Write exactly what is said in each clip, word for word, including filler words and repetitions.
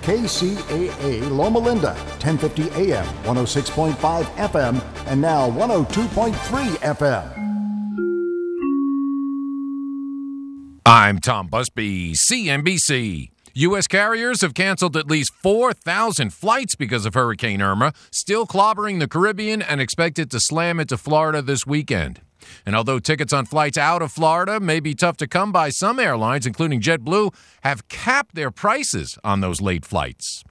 K C A A Loma Linda, ten fifty A M, one oh six point five F M, and now one oh two point three F M. I'm Tom Busby, C N B C. U S carriers have canceled at least four thousand flights because of Hurricane Irma, still clobbering the Caribbean and expected to slam into Florida this weekend. And although tickets on flights out of Florida may be tough to come by, some airlines, including JetBlue, have capped their prices on those late flights.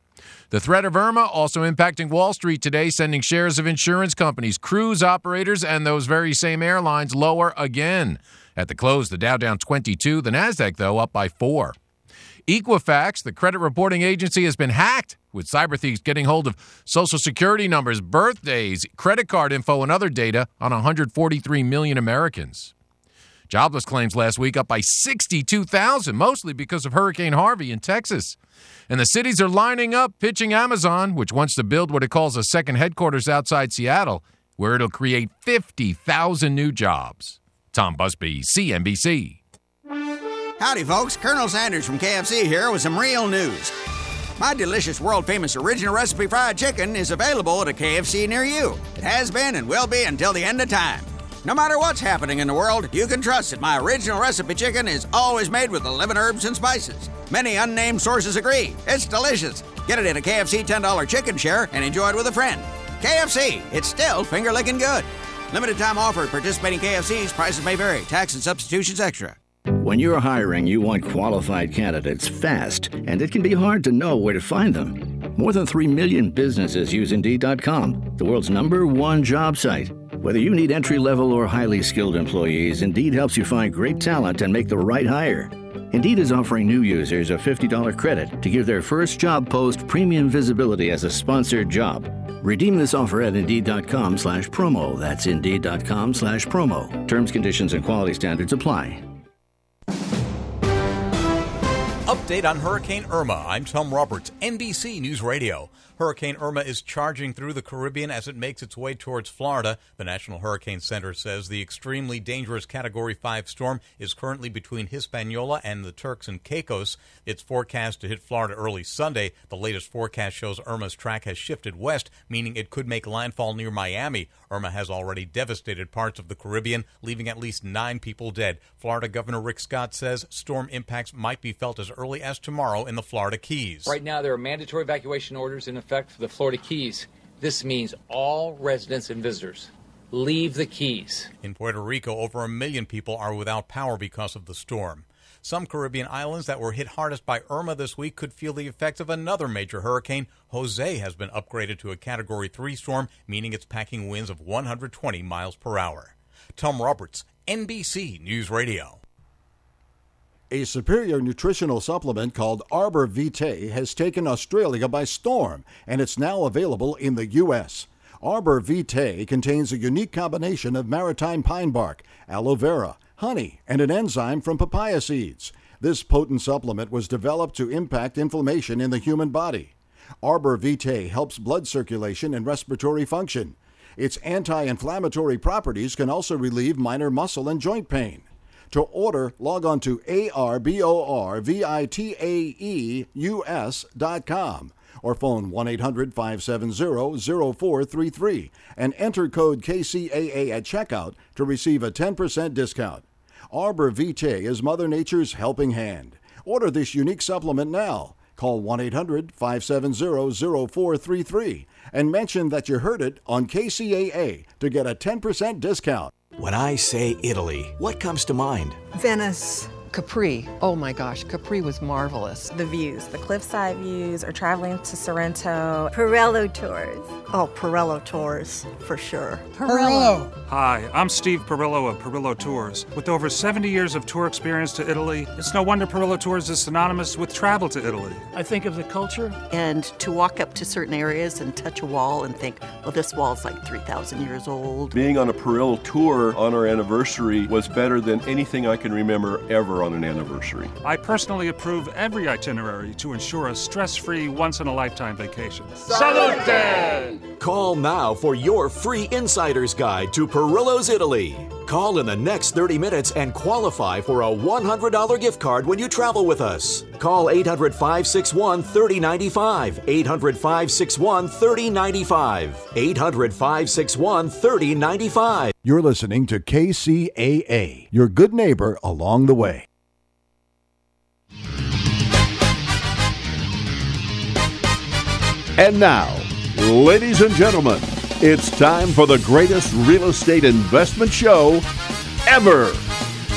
The threat of Irma also impacting Wall Street today, sending shares of insurance companies, cruise operators, and those very same airlines lower again. At the close, the Dow down twenty-two, the Nasdaq, though, up by four. Equifax, the credit reporting agency, has been hacked, with cyber thieves getting hold of Social Security numbers, birthdays, credit card info, and other data on one hundred forty-three million Americans. Jobless claims last week up by sixty-two thousand, mostly because of Hurricane Harvey in Texas. And the cities are lining up, pitching Amazon, which wants to build what it calls a second headquarters outside Seattle, where it'll create fifty thousand new jobs. Tom Busby, C N B C. Howdy, folks. Colonel Sanders from K F C here with some real news. My delicious world-famous original recipe fried chicken is available at a K F C near you. It has been and will be until the end of time. No matter what's happening in the world, you can trust that my original recipe chicken is always made with eleven herbs and spices. Many unnamed sources agree. It's delicious. Get it at a K F C ten dollars chicken share and enjoy it with a friend. K F C, it's still finger-licking good. Limited time offer at participating K F Cs. Prices may vary. Tax and substitutions extra. When you're hiring, you want qualified candidates fast, and it can be hard to know where to find them. More than three million businesses use Indeed dot com, the world's number one job site. Whether you need entry-level or highly skilled employees, Indeed helps you find great talent and make the right hire. Indeed is offering new users a fifty dollars credit to give their first job post premium visibility as a sponsored job. Redeem this offer at Indeed.com slash promo. That's Indeed.com slash promo. Terms, conditions, and quality standards apply. Update on Hurricane Irma. I'm Tom Roberts, N B C News Radio. Hurricane Irma is charging through the Caribbean as it makes its way towards Florida. The National Hurricane Center says the extremely dangerous Category five storm is currently between Hispaniola and the Turks and Caicos. It's forecast to hit Florida early Sunday. The latest forecast shows Irma's track has shifted west, meaning it could make landfall near Miami. Irma has already devastated parts of the Caribbean, leaving at least nine people dead. Florida Governor Rick Scott says storm impacts might be felt as early as tomorrow in the Florida Keys. Right now, there are mandatory evacuation orders in effect for the Florida Keys. This means all residents and visitors leave the Keys. In Puerto Rico, over a million people are without power because of the storm. Some Caribbean islands that were hit hardest by Irma this week could feel the effects of another major hurricane. Jose has been upgraded to a Category three storm, meaning it's packing winds of one hundred twenty miles per hour. Tom Roberts, N B C News Radio. A superior nutritional supplement called Arbor Vitae has taken Australia by storm, and it's now available in the U S Arbor Vitae contains a unique combination of maritime pine bark, aloe vera, honey, and an enzyme from papaya seeds. This potent supplement was developed to impact inflammation in the human body. Arbor Vitae helps blood circulation and respiratory function. Its anti-inflammatory properties can also relieve minor muscle and joint pain. To order, log on to arborvitaeus dot com or phone one eight hundred, five seven zero, zero four three three and enter code K C A A at checkout to receive a ten percent discount. Arbor Vitae is Mother Nature's helping hand. Order this unique supplement now. Call one eight hundred, five seven zero, zero four three three and mention that you heard it on K C A A to get a ten percent discount. When I say Italy, what comes to mind? Venice. Capri. Oh my gosh, Capri was marvelous. The views, the cliffside views, or traveling to Sorrento. Perillo Tours. Oh, Perillo Tours, for sure. Perillo. Hi, I'm Steve Perillo of Perillo Tours. With over seventy years of tour experience to Italy, it's no wonder Perillo Tours is synonymous with travel to Italy. I think of the culture. And to walk up to certain areas and touch a wall and think, well, this wall's like three thousand years old. Being on a Perillo Tour on our anniversary was better than anything I can remember ever on an anniversary. I personally approve every itinerary to ensure a stress-free, once-in-a-lifetime vacation. Salute! Call now for your free insider's guide to Perillo's Italy. Call in the next thirty minutes and qualify for a one hundred dollars gift card when you travel with us. Call eight hundred, five six one, three oh nine five, eight hundred, five six one, three oh nine five, eight hundred, five six one, three oh nine five. You're listening to K C A A, your good neighbor along the way. And now, ladies and gentlemen, it's time for the greatest real estate investment show ever.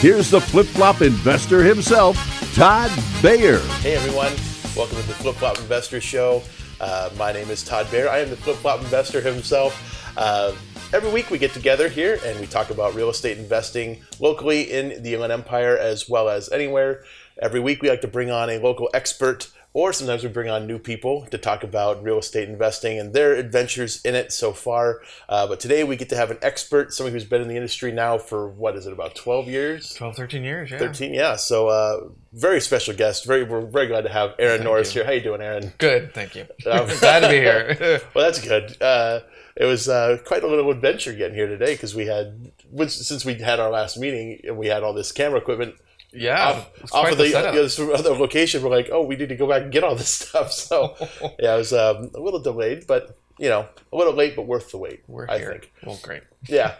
Here's the flip-flop investor himself, Todd Bayer. Hey, everyone. Welcome to the Flip-Flop Investor Show. Uh, my name is Todd Bayer. I am the flip-flop investor himself. Uh, every week we get together here and we talk about real estate investing locally in the Inland Empire as well as anywhere. Every week we like to bring on a local expert, or sometimes we bring on new people to talk about real estate investing and their adventures in it so far. Uh, but today we get to have an expert, somebody who's been in the industry now for, what is it, about twelve years? twelve, thirteen years, yeah. thirteen, yeah. So uh, very special guest. Very, We're very glad to have Aaron thank Norris you. Here. How you doing, Aaron? Good, thank you. Um, glad to be here. Well, that's good. Uh, it was uh, quite a little adventure getting here today because we had, since we had our last meeting and we had all this camera equipment, yeah, off, off of the, the you know, this other location, we're like, oh, we need to go back and get all this stuff. So, yeah, it was um, a little delayed, but, you know, a little late, but worth the wait. We're I here. Think. Well, great. Yeah.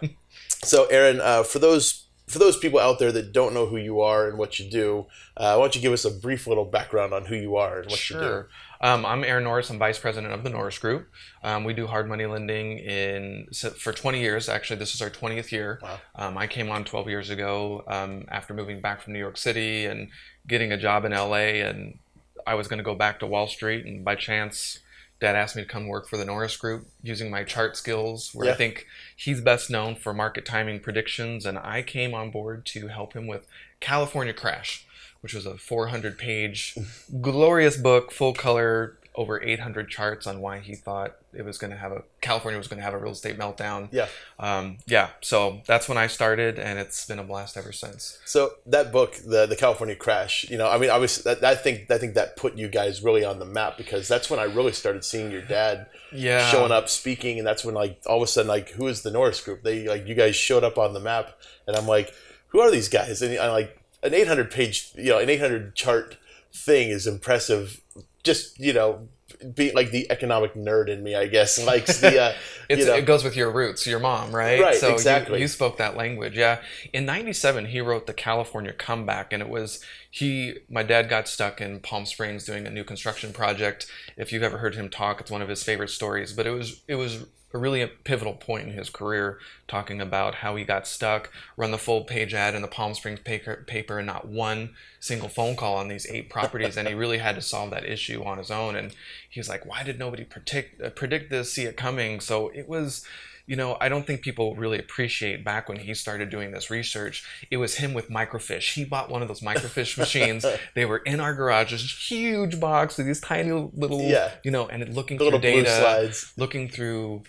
So, Aaron, uh, for those for those people out there that don't know who you are and what you do, uh, why don't you give us a brief little background on who you are and what sure. you do? Sure. Um, I'm Aaron Norris. I'm vice president of the Norris Group. Um, we do hard money lending in for twenty years. Actually, this is our twentieth year. Wow. Um, I came on twelve years ago um, after moving back from New York City and getting a job in L A. And I was going to go back to Wall Street. And by chance, Dad asked me to come work for the Norris Group using my chart skills, where yeah. I think he's best known for market timing predictions. And I came on board to help him with California Crash, which was a four hundred page glorious book, full color, over eight hundred charts on why he thought it was going to have a California was going to have a real estate meltdown. Yeah, um, yeah. So that's when I started, and it's been a blast ever since. So that book, the the California Crash. You know, I mean, I was that, I think I think that put you guys really on the map because that's when I really started seeing your dad yeah. showing up speaking, and that's when like all of a sudden like who is the Norris Group? They like you guys showed up on the map, and I'm like, who are these guys? And I'm like. An eight hundred page, you know, an eight hundred chart thing is impressive. Just, you know, be like the economic nerd in me, I guess. Likes the, uh, it's, you know. It goes with your roots, your mom, right? Right, so exactly. You, you spoke that language, yeah. In ninety-seven, he wrote the California Comeback, and it was he. My dad got stuck in Palm Springs doing a new construction project. If you've ever heard him talk, it's one of his favorite stories. But it was, it was. A really pivotal point in his career, talking about how he got stuck, run the full page ad in the Palm Springs paper, paper and not one single phone call on these eight properties. And he really had to solve that issue on his own. And he was like, why did nobody predict, uh, predict this, see it coming? So it was, you know, I don't think people really appreciate back when he started doing this research, it was him with microfiche. He bought one of those microfiche machines. They were in our garage, this huge box with these tiny little, yeah. you know, and looking the through data, looking through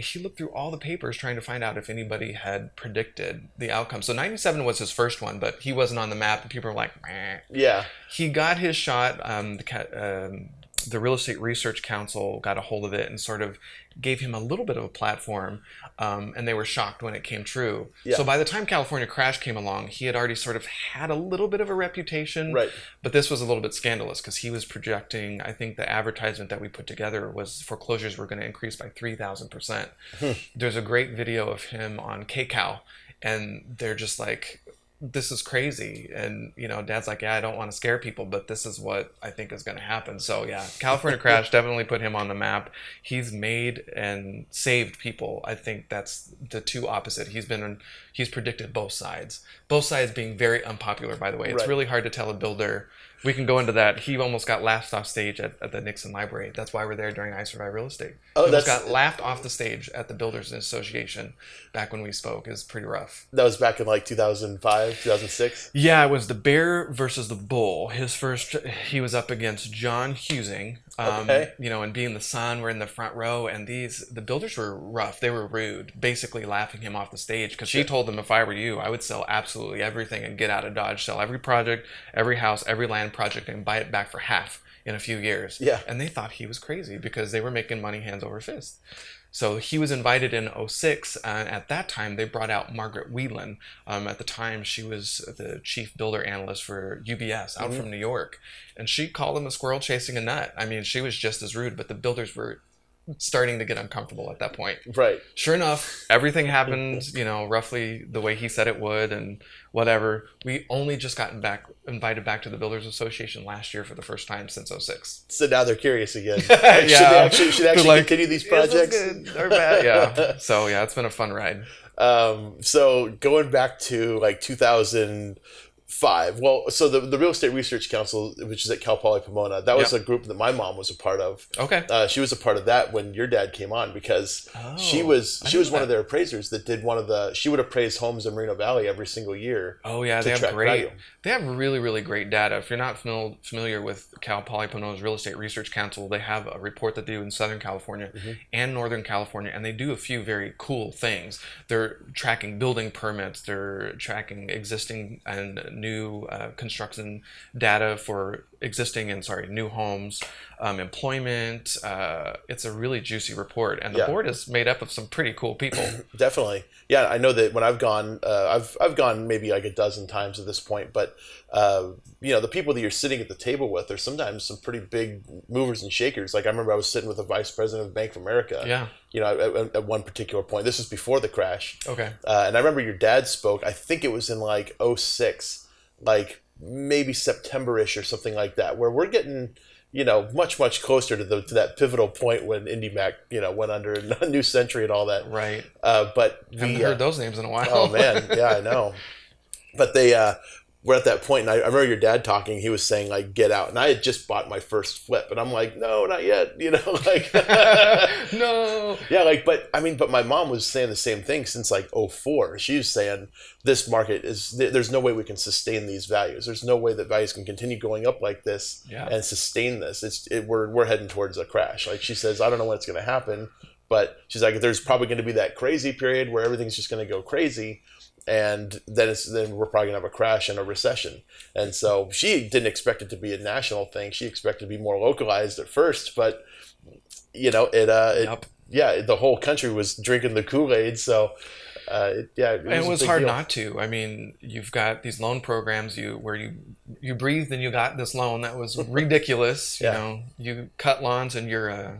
she looked through all the papers trying to find out if anybody had predicted the outcome. So ninety-seven was his first one, but he wasn't on the map, and people were like, meh. Yeah. He got his shot. Um, the, um, the Real Estate Research Council got a hold of it and sort of gave him a little bit of a platform, um, and they were shocked when it came true. Yeah. So by the time California Crash came along, he had already sort of had a little bit of a reputation. Right. But this was a little bit scandalous because he was projecting, I think the advertisement that we put together was foreclosures were going to increase by three thousand percent. There's a great video of him on K C A A, and they're just like, this is crazy. And, you know, Dad's like, yeah, I don't want to scare people, but this is what I think is going to happen. So, yeah, California Crash definitely put him on the map. He's made and saved people. I think that's the two opposite. He's been, he's predicted both sides. Both sides being very unpopular, by the way. It's right. really hard to tell a builder. We can go into that. He almost got laughed off stage at, at the Nixon Library. That's why we're there during I Survive Real Estate. Oh, he that's, almost got laughed off the stage at the Builders Association back when we spoke. It was pretty rough. That was back in like two thousand five, two thousand six? Yeah, it was the bear versus the bull. His first, he was up against John Husing. Um, okay. You know, and being the son, we're in the front row, and these, the builders were rough. They were rude, basically laughing him off the stage because she yeah. told them, if I were you, I would sell absolutely everything and get out of Dodge, sell every project, every house, every land project, and buy it back for half in a few years. Yeah. And they thought he was crazy because they were making money hands over fist. So he was invited in oh six. Uh, at that time, they brought out Margaret Whelan. Um, at the time, she was the chief builder analyst for U B S out mm-hmm. from New York. And she called him a squirrel chasing a nut. I mean, she was just as rude, but the builders were starting to get uncomfortable at that point. Right. Sure enough, everything happened, you know, roughly the way he said it would and whatever. We only just gotten back invited back to the Builders Association last year for the first time since oh six. So now they're curious again. yeah. Should they actually, should they actually like, continue these projects? Or bad. Yeah. So yeah, it's been a fun ride. Um, so going back to like two thousand five. Well, so the, the Real Estate Research Council, which is at Cal Poly Pomona, that was yep. a group that my mom was a part of. Okay. Uh, she was a part of that when your dad came on because oh, she was she was one that. of their appraisers that did one of the, she would appraise homes in Moreno Valley every single year. Oh yeah, they have great, value. they have really, really great data. If you're not familiar, familiar with Cal Poly Pomona's Real Estate Research Council, they have a report that they do in Southern California mm-hmm. and Northern California, and they do a few very cool things. They're tracking building permits, they're tracking existing and new uh, construction data for existing and sorry new homes, um, employment. Uh, it's a really juicy report, and the yeah. board is made up of some pretty cool people. Definitely, yeah. I know that when I've gone, uh, I've I've gone maybe like a dozen times at this point, but uh, you know the people that you're sitting at the table with are sometimes some pretty big movers and shakers. Like I remember I was sitting with the vice president of Bank of America. Yeah. You know, at, at one particular point, this was before the crash. Okay. Uh, and I remember your dad spoke. I think it was in like oh six. Like maybe September-ish or something like that, where we're getting, you know, much, much closer to the to that pivotal point when IndyMac, you know, went under a New Century and all that. Right. Uh, but we, haven't heard uh, those names in a while. Oh, man. Yeah, I know. But they uh, were at that point, and I, I remember your dad talking. He was saying, like, get out. And I had just bought my first flip, and I'm like, no, not yet. You know, like. No. Yeah, like, but, I mean, but my mom was saying the same thing since, like, oh four. She was saying, this market is, there's no way we can sustain these values. There's no way that values can continue going up like this yeah. and sustain this. It's it, we're we're heading towards a crash. Like she says, I don't know when it's going to happen, but she's like, there's probably going to be that crazy period where everything's just going to go crazy, and then it's then we're probably going to have a crash and a recession. And so she didn't expect it to be a national thing. She expected it to be more localized at first, but you know it uh it, yep. yeah the whole country was drinking the Kool-Aid, so. Uh, yeah, it was, and it was hard deal. not to. I mean, you've got these loan programs you where you you breathed and you got this loan that was ridiculous. yeah. You know, you cut lawns and you're a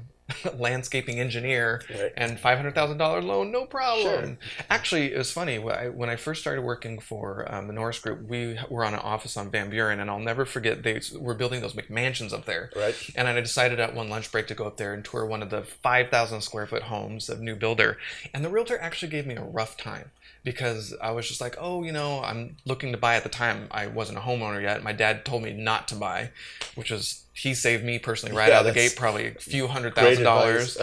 landscaping engineer, right. and five hundred thousand dollars loan, no problem. Sure. Actually, it was funny. When I, when I first started working for um, the Norris Group, we were on an office on Van Buren, and I'll never forget, they were building those McMansions up there. Right. And I decided at one lunch break to go up there and tour one of the five thousand square foot homes of new builder. And the realtor actually gave me a rough time because I was just like, oh, you know, I'm looking to buy. At the time, I wasn't a homeowner yet. My dad told me not to buy, which was... He saved me personally right yeah, out of the gate, probably a few hundred thousand dollars.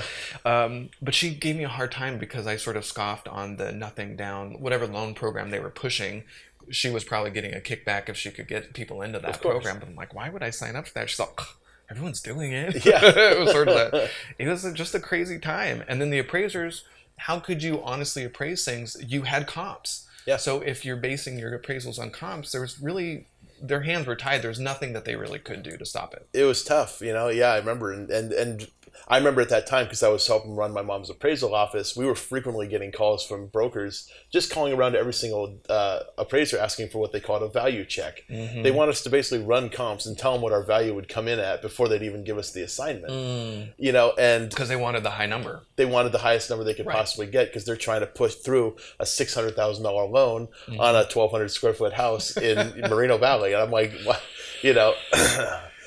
Um, but she gave me a hard time because I sort of scoffed on the nothing down, whatever loan program they were pushing. She was probably getting a kickback if she could get people into that program. But I'm like, why would I sign up for that? She's like, everyone's doing it. Yeah. It was sort of that. It was just a crazy time. And then the appraisers how could you honestly appraise things? You had comps. Yeah. So if you're basing your appraisals on comps, there was really, their hands were tied. There's nothing that they really could do to stop it. It was tough, you know? Yeah, I remember. And, and, and I remember at that time, because I was helping run my mom's appraisal office, we were frequently getting calls from brokers just calling around to every single uh, appraiser asking for what they called a value check. Mm-hmm. They want us to basically run comps and tell them what our value would come in at before they'd even give us the assignment. Mm. You know, and because they wanted the high number. They wanted the highest number they could right. possibly get, because they're trying to push through a six hundred thousand dollars loan mm-hmm. on a twelve hundred square foot house in Moreno Valley. And I'm like, what? You know,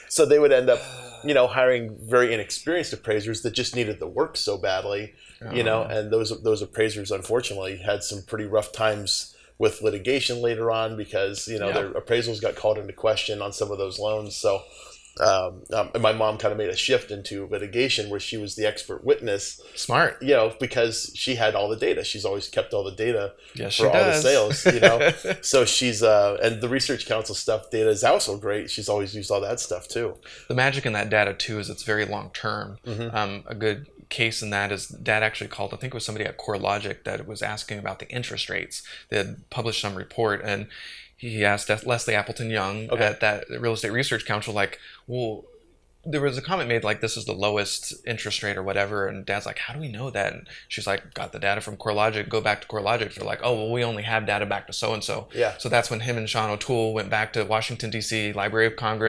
so they would end up, you know, hiring very inexperienced appraisers that just needed the work so badly, oh. you know, and those those appraisers, unfortunately, had some pretty rough times with litigation later on, because, you know, yeah. their appraisals got called into question on some of those loans. So um, um, and my mom kind of made a shift into litigation where she was the expert witness. Smart. You know, because she had all the data. She's always kept all the data yes, for all does. The sales, you know. So she's, uh, and the Research Council stuff data is also great. She's always used all that stuff too. The magic in that data too is it's very long term. Mm-hmm. Um, a good case in that is Dad actually called, I think it was somebody at CoreLogic that was asking about the interest rates. They had published some report, and he asked Leslie Appleton-Young okay. at that Real Estate Research Council, like, well, there was a comment made like, this is the lowest interest rate or whatever. And Dad's like, how do we know that? And she's like, got the data from CoreLogic, go back to CoreLogic. They're like, oh, well, we only have data back to so-and-so. Yeah. So that's when him and Sean O'Toole went back to Washington, D C, Library of Congress.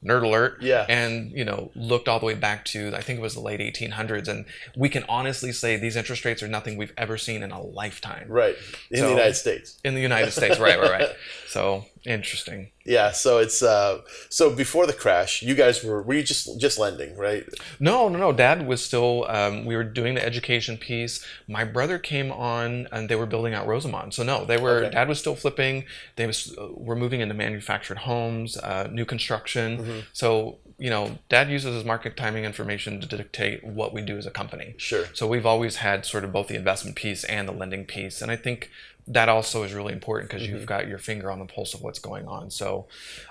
Nerd alert. Yeah. And, you know, looked all the way back to, I think it was the late eighteen hundreds. And we can honestly say these interest rates are nothing we've ever seen in a lifetime. Right. In so, the United States. In the United States. Right, right, right. So interesting. Yeah. So it's, uh, so before the crash, you guys were, were you just, just lending, right? No, no, no. Dad was still, um, we were doing the education piece. My brother came on and they were building out Rosamond. So no, they were, okay. Dad was still flipping. They was, uh, were moving into manufactured homes, uh, new construction. Mm-hmm. So, you know, Dad uses his market timing information to dictate what we do as a company. Sure. So we've always had sort of both the investment piece and the lending piece. And I think that also is really important because mm-hmm. you've got your finger on the pulse of what's going on. So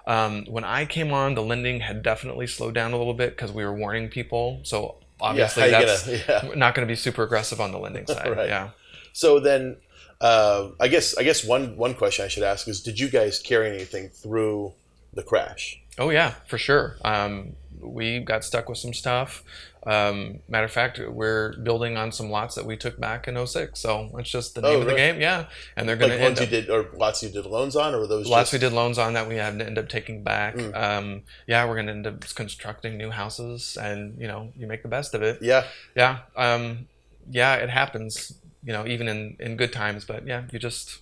um, when I came on, the lending had definitely slowed down a little bit because we were warning people. So obviously yeah, that's gonna, yeah. not going to be super aggressive on the lending side. Right. Yeah. So then uh, I guess I guess one, one question I should ask is, did you guys carry anything through the crash? Oh yeah, for sure. Um, we got stuck with some stuff. Um, matter of fact, we're building on some lots that we took back in oh six. So it's just the name oh, of right. the game, yeah. And they're going like to end up, you did, or lots you did loans on, or were those lots just... we did loans on that we had to end up taking back. Mm. Um, yeah, we're going to end up constructing new houses, and you know, you make the best of it. Yeah, yeah, um, yeah. It happens, you know, even in, in good times. But yeah, you just.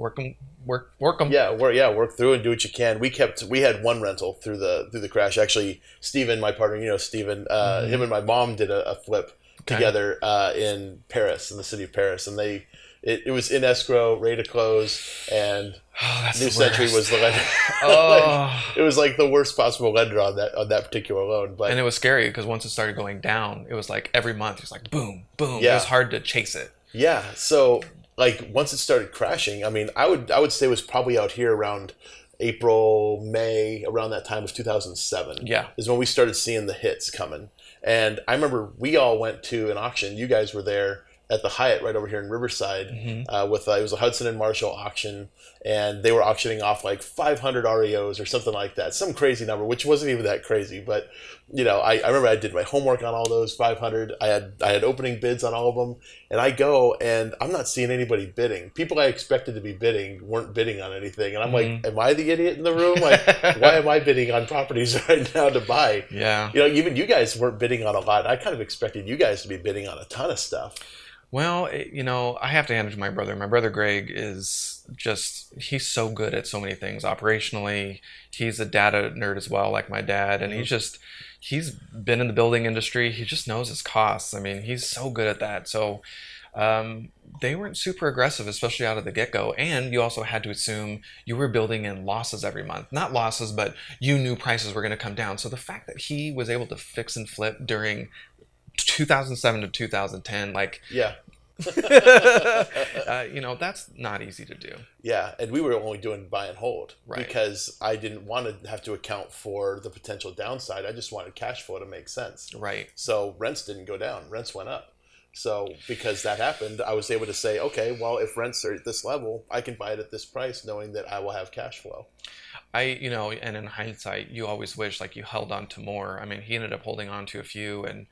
Work them, work, work them. Yeah, work, yeah, work through and do what you can. We kept, we had one rental through the through the crash. Actually, Stephen, my partner, you know Stephen, uh, mm-hmm. him and my mom did a, a flip okay. together uh, in Paris, in the city of Paris, and they, it, it was in escrow, ready to close, and oh, that's New Century was the lender. Oh. Like, it was like the worst possible lender on that on that particular loan. But and it was scary because once it started going down, it was like every month it was like boom, boom. Yeah. It was hard to chase it. Yeah, so. Like once it started crashing, I mean, I would I would say it was probably out here around April, May, around that time of two thousand seven. Yeah, is when we started seeing the hits coming. And I remember we all went to an auction. You guys were there at the Hyatt right over here in Riverside. Mm-hmm. uh, with uh, it was a Hudson and Marshall auction, and they were auctioning off like five hundred R E Os or something like that, some crazy number, which wasn't even that crazy. But you know, I, I remember I did my homework on all those five hundred. I had I had opening bids on all of them, and I go and I'm not seeing anybody bidding. People I expected to be bidding weren't bidding on anything, and I'm mm-hmm. like, am I the idiot in the room? Like, why am I bidding on properties right now to buy? Yeah, you know, even you guys weren't bidding on a lot. I kind of expected you guys to be bidding on a ton of stuff. Well, it, you know, I have to hand it to my brother. My brother Greg is just, he's so good at so many things. Operationally, he's a data nerd as well, like my dad. And mm-hmm. he's just, he's been in the building industry. He just knows his costs. I mean, he's so good at that. So um, they weren't super aggressive, especially out of the get-go. And you also had to assume you were building in losses every month. Not losses, but you knew prices were going to come down. So the fact that he was able to fix and flip during two thousand seven to two thousand ten, like, yeah. uh, you know, that's not easy to do. Yeah, and we were only doing buy and hold, right? Because I didn't want to have to account for the potential downside. I just wanted cash flow to make sense. Right. So rents didn't go down. Rents went up. So because that happened, I was able to say, okay, well, if rents are at this level, I can buy it at this price knowing that I will have cash flow. I, you know, and in hindsight, you always wish like you held on to more. I mean, he ended up holding on to a few, and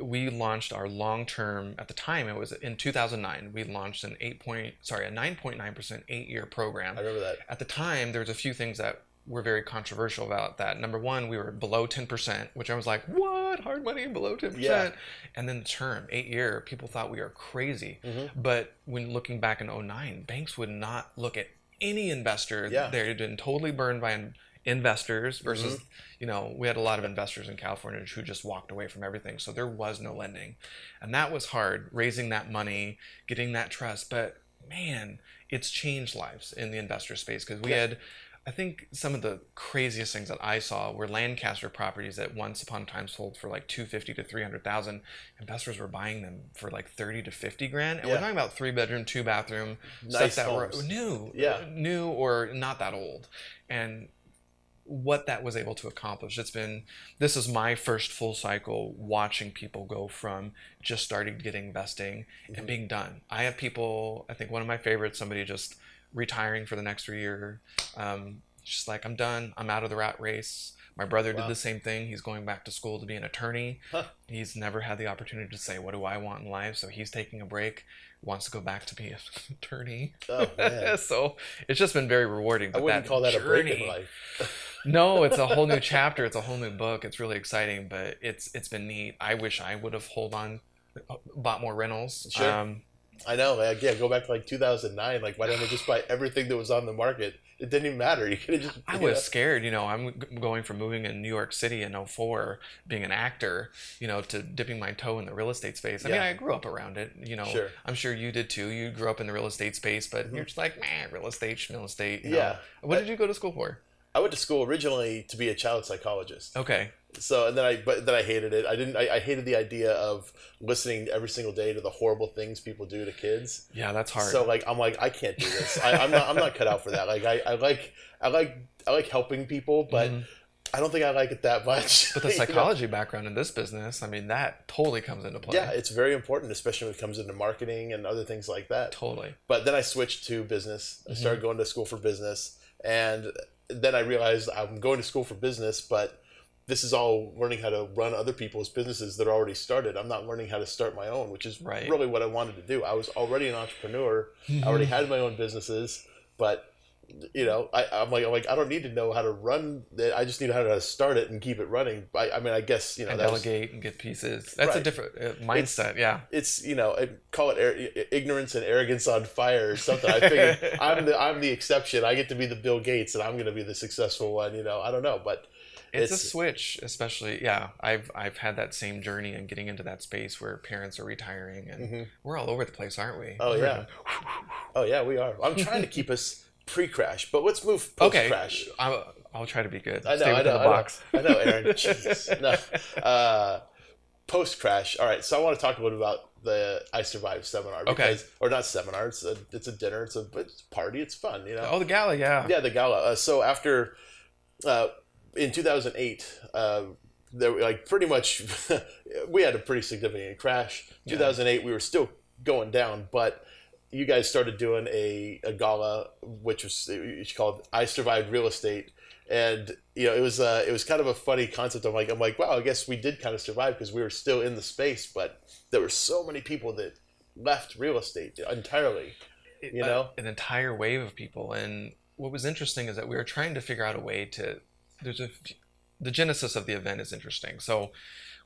we launched our long-term, at the time, it was in two thousand nine, we launched an eight point, sorry, a nine point nine percent eight-year program. I remember that. At the time, there was a few things that were very controversial about that. Number one, we were below ten percent, which I was like, what? Hard money below ten percent? Yeah. And then the term, eight-year, people thought we were crazy. Mm-hmm. But when looking back in oh nine, banks would not look at any investor. Yeah. They had been totally burned by an investors versus, mm-hmm. you know, we had a lot of investors in California who just walked away from everything. So there was no lending. And that was hard, raising that money, getting that trust. But man, it's changed lives in the investor space, because we yeah. had, I think some of the craziest things that I saw were Lancaster properties that once upon a time sold for like two hundred fifty to three hundred thousand. Investors were buying them for like thirty to fifty grand. And yeah. we're talking about three bedroom, two bathroom, nice stuff homes. That were new, yeah. new or not that old. And what that was able to accomplish. It's been, this is my first full cycle watching people go from just starting getting investing mm-hmm. and being done. I have people, I think one of my favorites, somebody just retiring for the next year. Um, just like, I'm done. I'm out of the rat race. My brother wow. did the same thing. He's going back to school to be an attorney. Huh. He's never had the opportunity to say, what do I want in life? So he's taking a break, wants to go back to be an attorney. Oh, man. So it's just been very rewarding. I wouldn't that call that journey, a break in life. No, it's a whole new chapter. It's a whole new book. It's really exciting, but it's it's been neat. I wish I would have hold on, bought more rentals. Sure. Um, I know. Like, yeah, go back to like two thousand nine. Like, why didn't I just buy everything that was on the market? It didn't even matter. You could have just. I was know. scared. You know, I'm going from moving in New York City in oh four, being an actor, you know, to dipping my toe in the real estate space. I yeah. mean, I grew up around it. You know, sure. I'm sure you did too. You grew up in the real estate space, but mm-hmm. you're just like, man, real estate, real estate. You yeah. know. What I, did you go to school for? I went to school originally to be a child psychologist. Okay. So and then I but then I hated it. I didn't. I, I hated the idea of listening every single day to the horrible things people do to kids. Yeah, that's hard. So like I'm like I can't do this. I, I'm not. I'm not cut out for that. Like I, I like I like I like helping people, but mm-hmm. I don't think I like it that much. But the psychology you know? background in this business, I mean, that totally comes into play. Yeah, it's very important, especially when it comes into marketing and other things like that. Totally. But then I switched to business. I started mm-hmm. going to school for business, and then I realized I'm going to school for business, but this is all learning how to run other people's businesses that are already started. I'm not learning how to start my own, which is right. really what I wanted to do. I was already an entrepreneur. Mm-hmm. I already had my own businesses, but you know, I, I'm like, I'm like, I don't need to know how to run it. I just need to know how to start it and keep it running. I, I mean, I guess you know, and delegate was, and get pieces. That's right. a different uh, mindset. It's, yeah, it's you know, I call it ar- ignorance and arrogance on fire or something. I figured I'm the I'm the exception. I get to be the Bill Gates, and I'm going to be the successful one. You know, I don't know, but. It's, it's a switch, especially, yeah, I've I've had that same journey and in getting into that space where parents are retiring and mm-hmm. we're all over the place, aren't we? Oh, we're yeah. oh, yeah, we are. I'm trying to keep us pre-crash, but let's move post-crash. Okay, I'll, I'll try to be good. I know, Stay I know, the I box. know. I know, Aaron. Jeez. No. Uh, post-crash. All right, so I want to talk a little about the I Survived seminar. Because, okay. Or not seminar, it's a, it's a dinner, it's a, it's a party, it's fun, you know? Oh, the gala, yeah. Yeah, the gala. Uh, so after... Uh, in two thousand eight, uh, there, like pretty much, we had a pretty significant crash. two thousand eight, yeah. we were still going down, but you guys started doing a, a gala, which was it's called "I Survived Real Estate," and you know it was uh, it was kind of a funny concept. I'm like I'm like, wow, I guess we did kind of survive because we were still in the space, but there were so many people that left real estate entirely. You know, an entire wave of people. And what was interesting is that we were trying to figure out a way to. There's a the genesis of the event is interesting. So.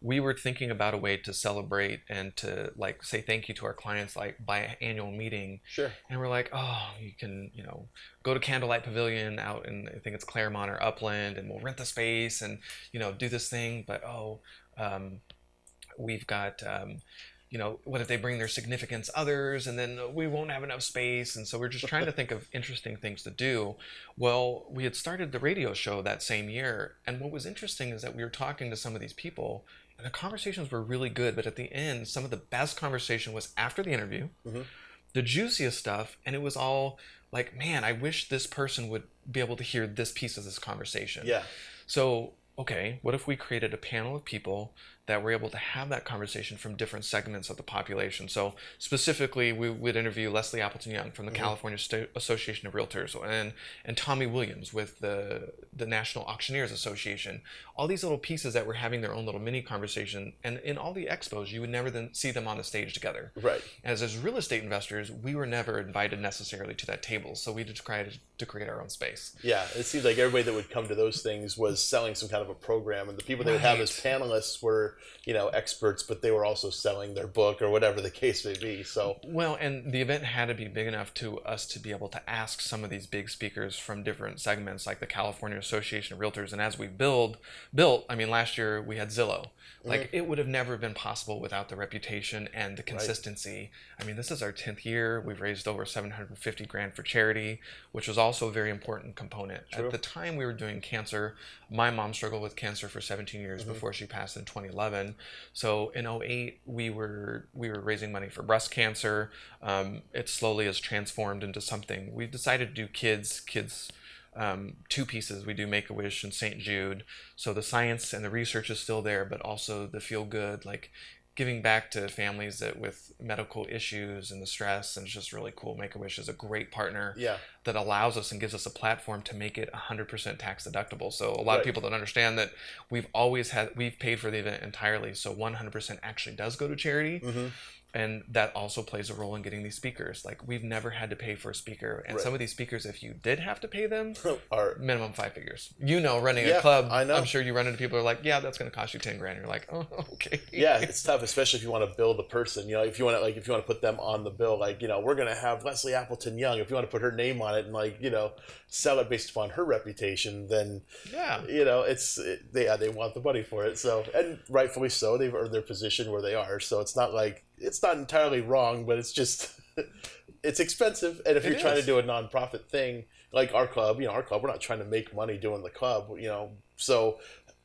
We were thinking about a way to celebrate and to like say thank you to our clients like by an annual meeting. Sure. And we're like, oh, you can, you know, go to Candlelight Pavilion out in, I think it's Claremont or Upland, and we'll rent the space and, you know, do this thing. But, oh, um, we've got, um, you know, what if they bring their significant others and then we won't have enough space. And so we're just trying to think of interesting things to do. Well, we had started the radio show that same year. And what was interesting is that we were talking to some of these people. The conversations were really good, but at the end, some of the best conversation was after the interview, mm-hmm. the juiciest stuff, and it was all like, man, I wish this person would be able to hear this piece of this conversation. Yeah. So, okay, what if we created a panel of people that were able to have that conversation from different segments of the population? So specifically, we would interview Leslie Appleton-Young from the mm-hmm. California State Association of Realtors and and Tommy Williams with the the National Auctioneers Association. All these little pieces that were having their own little mini conversation. And in all the expos, you would never then see them on the stage together. Right. As as real estate investors, we were never invited necessarily to that table. So we just tried to create our own space. Yeah, it seems like everybody that would come to those things was selling some kind of a program, and the people they right. would have as panelists were you know, experts, but they were also selling their book or whatever the case may be. So well, and the event had to be big enough to us to be able to ask some of these big speakers from different segments, like the California Association of Realtors. And as we build, built, I mean, last year we had Zillow. Like mm-hmm. it would have never been possible without the reputation and the consistency. Right. I mean, this is our tenth year. We've raised over seven hundred fifty grand for charity, which was also a very important component. True. At the time we were doing cancer, my mom struggled with cancer for seventeen years mm-hmm. before she passed in twenty eleven. So in oh eight, we were we were raising money for breast cancer. Um, it slowly has transformed into something. We decided to do kids, kids. Um, two pieces. We do Make-A-Wish and Saint Jude. So the science and the research is still there, but also the feel good, like giving back to families that with medical issues and the stress, and it's just really cool. Make-A-Wish is a great partner yeah. that allows us and gives us a platform to make it one hundred percent tax deductible. So a lot right. of people don't understand that we've always had, we've paid for the event entirely. So one hundred percent actually does go to charity. Mm-hmm. And that also plays a role in getting these speakers. Like we've never had to pay for a speaker. And right. some of these speakers, if you did have to pay them, are minimum five figures. You know, running yeah, a club, I know. I'm sure you run into people who are like, yeah, that's going to cost you ten grand. You're like, oh, okay. Yeah, it's tough, especially if you want to bill the person. You know, if you want to like, if you want to put them on the bill, like, you know, we're going to have Leslie Appleton-Young. If you want to put her name on it and like, you know, sell it based upon her reputation, then, yeah, you know, it's it, they yeah, they want the money for it. So, and rightfully so, they've earned their position where they are. So it's not like it's not entirely wrong, but it's just it's expensive. And if it you're is. trying to do a nonprofit thing like our club, you know, our club, we're not trying to make money doing the club, you know. So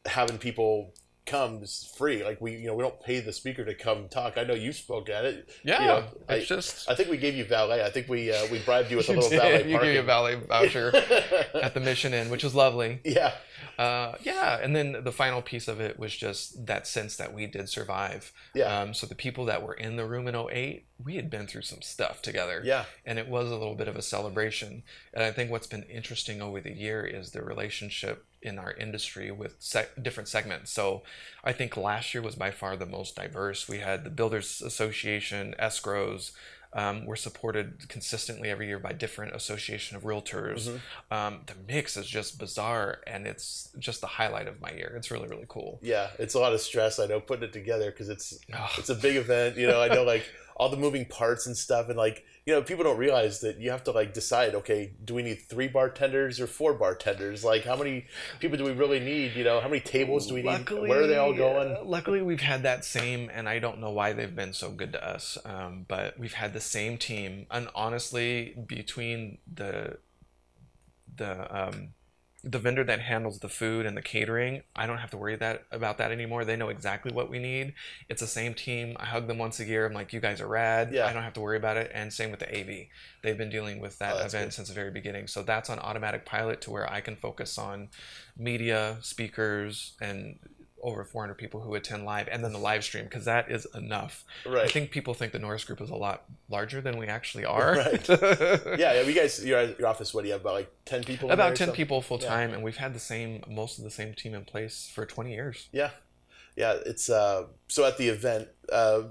having people come is free. Like we, you know, we don't pay the speaker to come talk. I know you spoke at it. Yeah, you know, it's I, just. I think we gave you valet. I think we uh, we bribed you with a little did. valet. You parking. gave you a valet voucher at the Mission Inn, which was lovely. Yeah. Uh, yeah, and then the final piece of it was just that sense that we did survive. Yeah. Um, so the people that were in the room in oh eight, we had been through some stuff together. Yeah. And it was a little bit of a celebration. And I think what's been interesting over the year is the relationship in our industry with se- different segments. So I think last year was by far the most diverse. We had the Builders Association, escrows. Um, we're supported consistently every year by different association of realtors. Mm-hmm. Um, the mix is just bizarre, and it's just the highlight of my year. It's really, really cool. Yeah, it's a lot of stress. I know putting it together because it's oh. it's a big event. You know, I know like all the moving parts and stuff, and like you know, people don't realize that you have to like decide. Okay, do we need three bartenders or four bartenders? Like, how many people do we really need? You know, how many tables do we luckily, need? Where are they all going? Uh, luckily, we've had that same, and I don't know why they've been so good to us, um, but we've had the same team, and honestly between the the um the vendor that handles the food and the catering, I don't have to worry that about that anymore. They know exactly what we need. It's the same team. I hug them once a year. I'm like, you guys are rad. Yeah. I don't have to worry about it. And same with the A V. They've been dealing with that oh, event cool. since the very beginning. So that's on automatic pilot to where I can focus on media, speakers, and over four hundred people who attend live, and then the live stream, because that is enough. Right. I think people think the Norris Group is a lot larger than we actually are. Right. yeah, yeah. You guys, your, your office, what do you have, about like ten people? About ten people full time, yeah. And we've had the same, most of the same team in place for twenty years. Yeah, yeah. It's uh, so at the event, uh,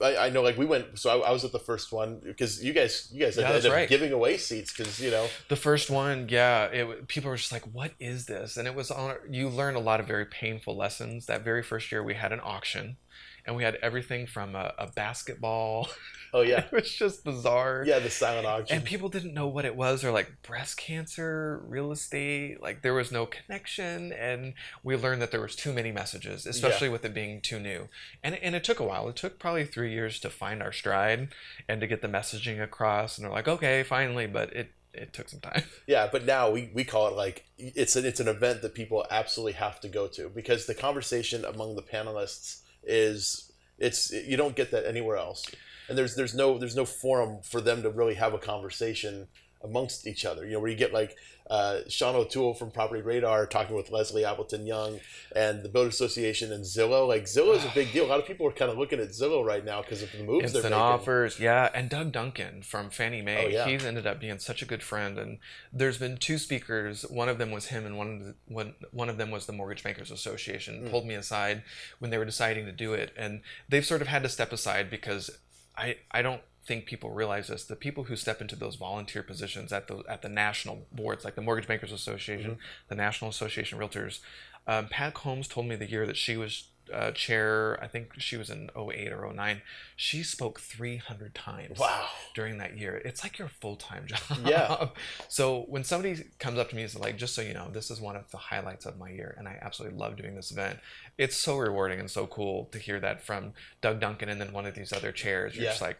I, I know, like we went. So I, I was at the first one because you guys, you guys yeah, ended up right. giving away seats because you know the first one. Yeah, it, people were just like, "What is this?" And it was on. You learn a lot of very painful lessons. That very first year, we had an auction, and we had everything from a, a basketball. Oh yeah, it was just bizarre. Yeah, the silent auction. And people didn't know what it was. They're like breast cancer, real estate. Like there was no connection, and we learned that there was too many messages, especially yeah. with it being too new. And and it took a while. It took probably three years to find our stride and to get the messaging across. And they're like, okay, finally, but it. It took some time. Yeah, but now we, we call it like it's an, it's an event that people absolutely have to go to because the conversation among the panelists is it's you don't get that anywhere else. And there's there's no there's no forum for them to really have a conversation amongst each other. You know, where you get like uh, Sean O'Toole from Property Radar talking with Leslie Appleton-Young and the Builder Association and Zillow. Like Zillow is a big deal. A lot of people are kind of looking at Zillow right now because of the moves they're making. Instant offers, yeah. And Doug Duncan from Fannie Mae, oh, yeah. he's ended up being such a good friend. And there's been two speakers. One of them was him, and one of the, one one of them was the Mortgage Bankers Association. Mm. Pulled me aside when they were deciding to do it, and they've sort of had to step aside because I I don't. think people realize this. The people who step into those volunteer positions at the at the national boards, like the Mortgage Bankers Association, mm-hmm. the National Association of Realtors, um, Pat Combs told me the year that she was uh, chair, I think she was in oh eight or oh nine, she spoke three hundred times wow. during that year. It's like your full-time job. Yeah. So when somebody comes up to me and is like, just so you know, this is one of the highlights of my year, and I absolutely love doing this event. It's so rewarding and so cool to hear that from Doug Duncan and then one of these other chairs. You're yeah. just like,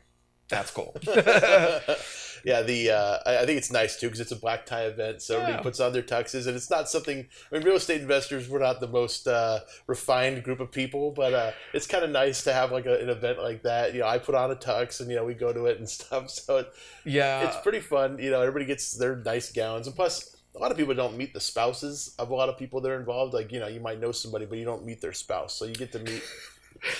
that's cool. yeah, the uh, I, I think it's nice, too, because it's a black tie event, so yeah. everybody puts on their tuxes, and it's not something... I mean, real estate investors, we're not the most uh, refined group of people, but uh, it's kind of nice to have like a, an event like that. You know, I put on a tux, and, you know, we go to it and stuff, so it, yeah. it's pretty fun. You know, everybody gets their nice gowns, and plus, a lot of people don't meet the spouses of a lot of people that are involved. Like, you know, you might know somebody, but you don't meet their spouse, so you get to meet...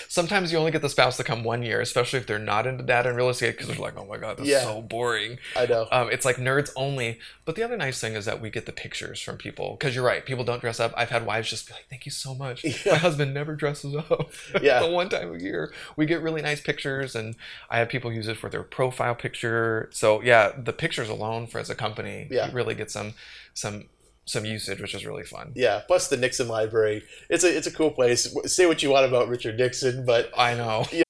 Sometimes you only get the spouse to come one year, especially if they're not into data and real estate, because they're like, oh my God, that's yeah. so boring. I know. Um, it's like nerds only. But the other nice thing is that we get the pictures from people, because you're right. People don't dress up. I've had wives just be like, thank you so much. Yeah. My husband never dresses up. Yeah. The one time a year. We get really nice pictures, and I have people use it for their profile picture. So yeah, the pictures alone for as a company, yeah. you really get some some... some usage, which is really fun. Yeah, plus the Nixon Library. It's a it's a cool place. Say what you want about Richard Nixon, but... I know. You know.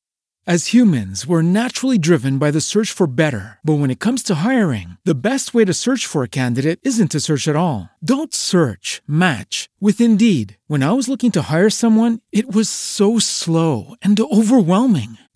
As humans, we're naturally driven by the search for better. But when it comes to hiring, the best way to search for a candidate isn't to search at all. Don't search, match with Indeed. When I was looking to hire someone, it was so slow and overwhelming.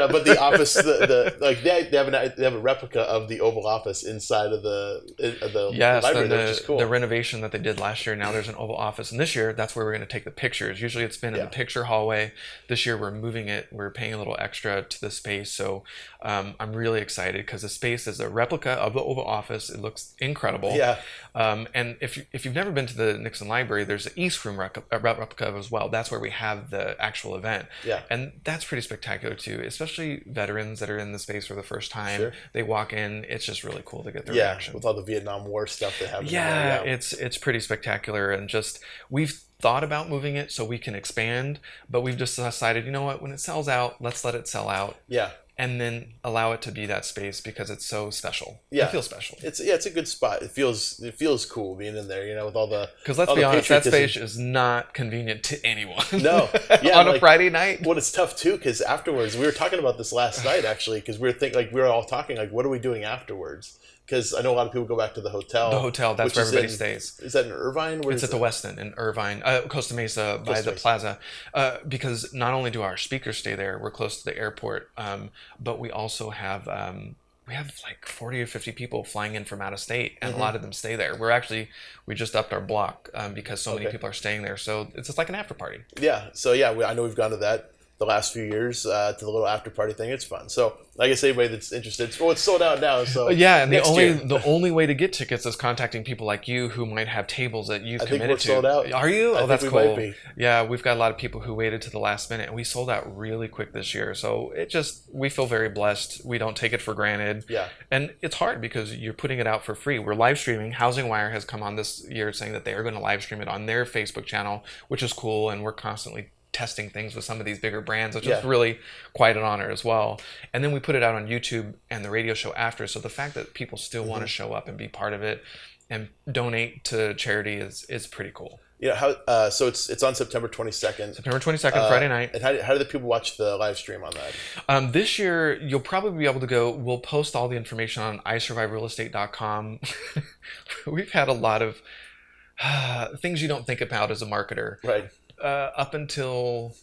No, but the office, the, the like they, they have an, they have a replica of the Oval Office inside of the of the yes, library, the, which is cool. The renovation that they did last year. Now there's an Oval Office, and this year that's where we're going to take the pictures. Usually it's been in yeah. the picture hallway. This year we're moving it. We're paying a little extra to the space, so um, I'm really excited because the space is a replica of the Oval Office. It looks incredible. Yeah. Um, and if you, if you've never been to the Nixon Library, there's an East Room replica, replica as well. That's where we have the actual event. Yeah. And that's pretty spectacular too, especially veterans that are in the space for the first time. Sure. They walk in. It's just really cool to get their yeah, reaction. With all the Vietnam War stuff that happened. Yeah, yeah, it's it's pretty spectacular. And just we've thought about moving it so we can expand, but we've just decided, you know what, when it sells out, let's let it sell out. Yeah. And then allow it to be that space because it's so special. Yeah, it feels special. It's yeah, it's a good spot. It feels it feels cool being in there, you know, with all the because let's be honest, that space is not convenient to anyone. No, yeah, on like, a Friday night. Well, it's tough too because afterwards we were talking about this last night actually because we were thinking like we were all talking like what are we doing afterwards. Because I know a lot of people go back to the hotel. The hotel, that's where everybody in, stays. Is that in Irvine? Where it's at that? The West End in Irvine, uh, Costa Mesa Costa by Mesa. The plaza. Uh, because not only do our speakers stay there, we're close to the airport, um, but we also have um, we have like forty or fifty people flying in from out of state, and mm-hmm. a lot of them stay there. We're actually, we just upped our block um, because so okay. many people are staying there. So it's just like an after party. Yeah. So yeah, we, I know we've gone to that the last few years uh, to the little after party thing. It's fun. So like I say, anybody that's interested, it's, well, it's sold out now. So yeah, and the only year. the only way to get tickets is contacting people like you who might have tables that you've I committed think we're to. Sold out. Are you? I oh, think that's we cool. Might be. Yeah, we've got a lot of people who waited to the last minute, and we sold out really quick this year. So it just we feel very blessed. We don't take it for granted. Yeah, and it's hard because you're putting it out for free. We're live streaming. Housing Wire has come on this year saying that they are going to live stream it on their Facebook channel, which is cool, and we're constantly testing things with some of these bigger brands, which yeah. is really quite an honor as well. And then we put it out on YouTube and the radio show after. So the fact that people still mm-hmm. want to show up and be part of it and donate to charity is is pretty cool. Yeah. How, uh, so it's it's on September twenty-second. September twenty-second, uh, Friday night. And how do, how do the people watch the live stream on that? Um, this year, you'll probably be able to go. We'll post all the information on i survive real estate dot com. We've had a lot of uh, things you don't think about as a marketer. Right. Uh, up until,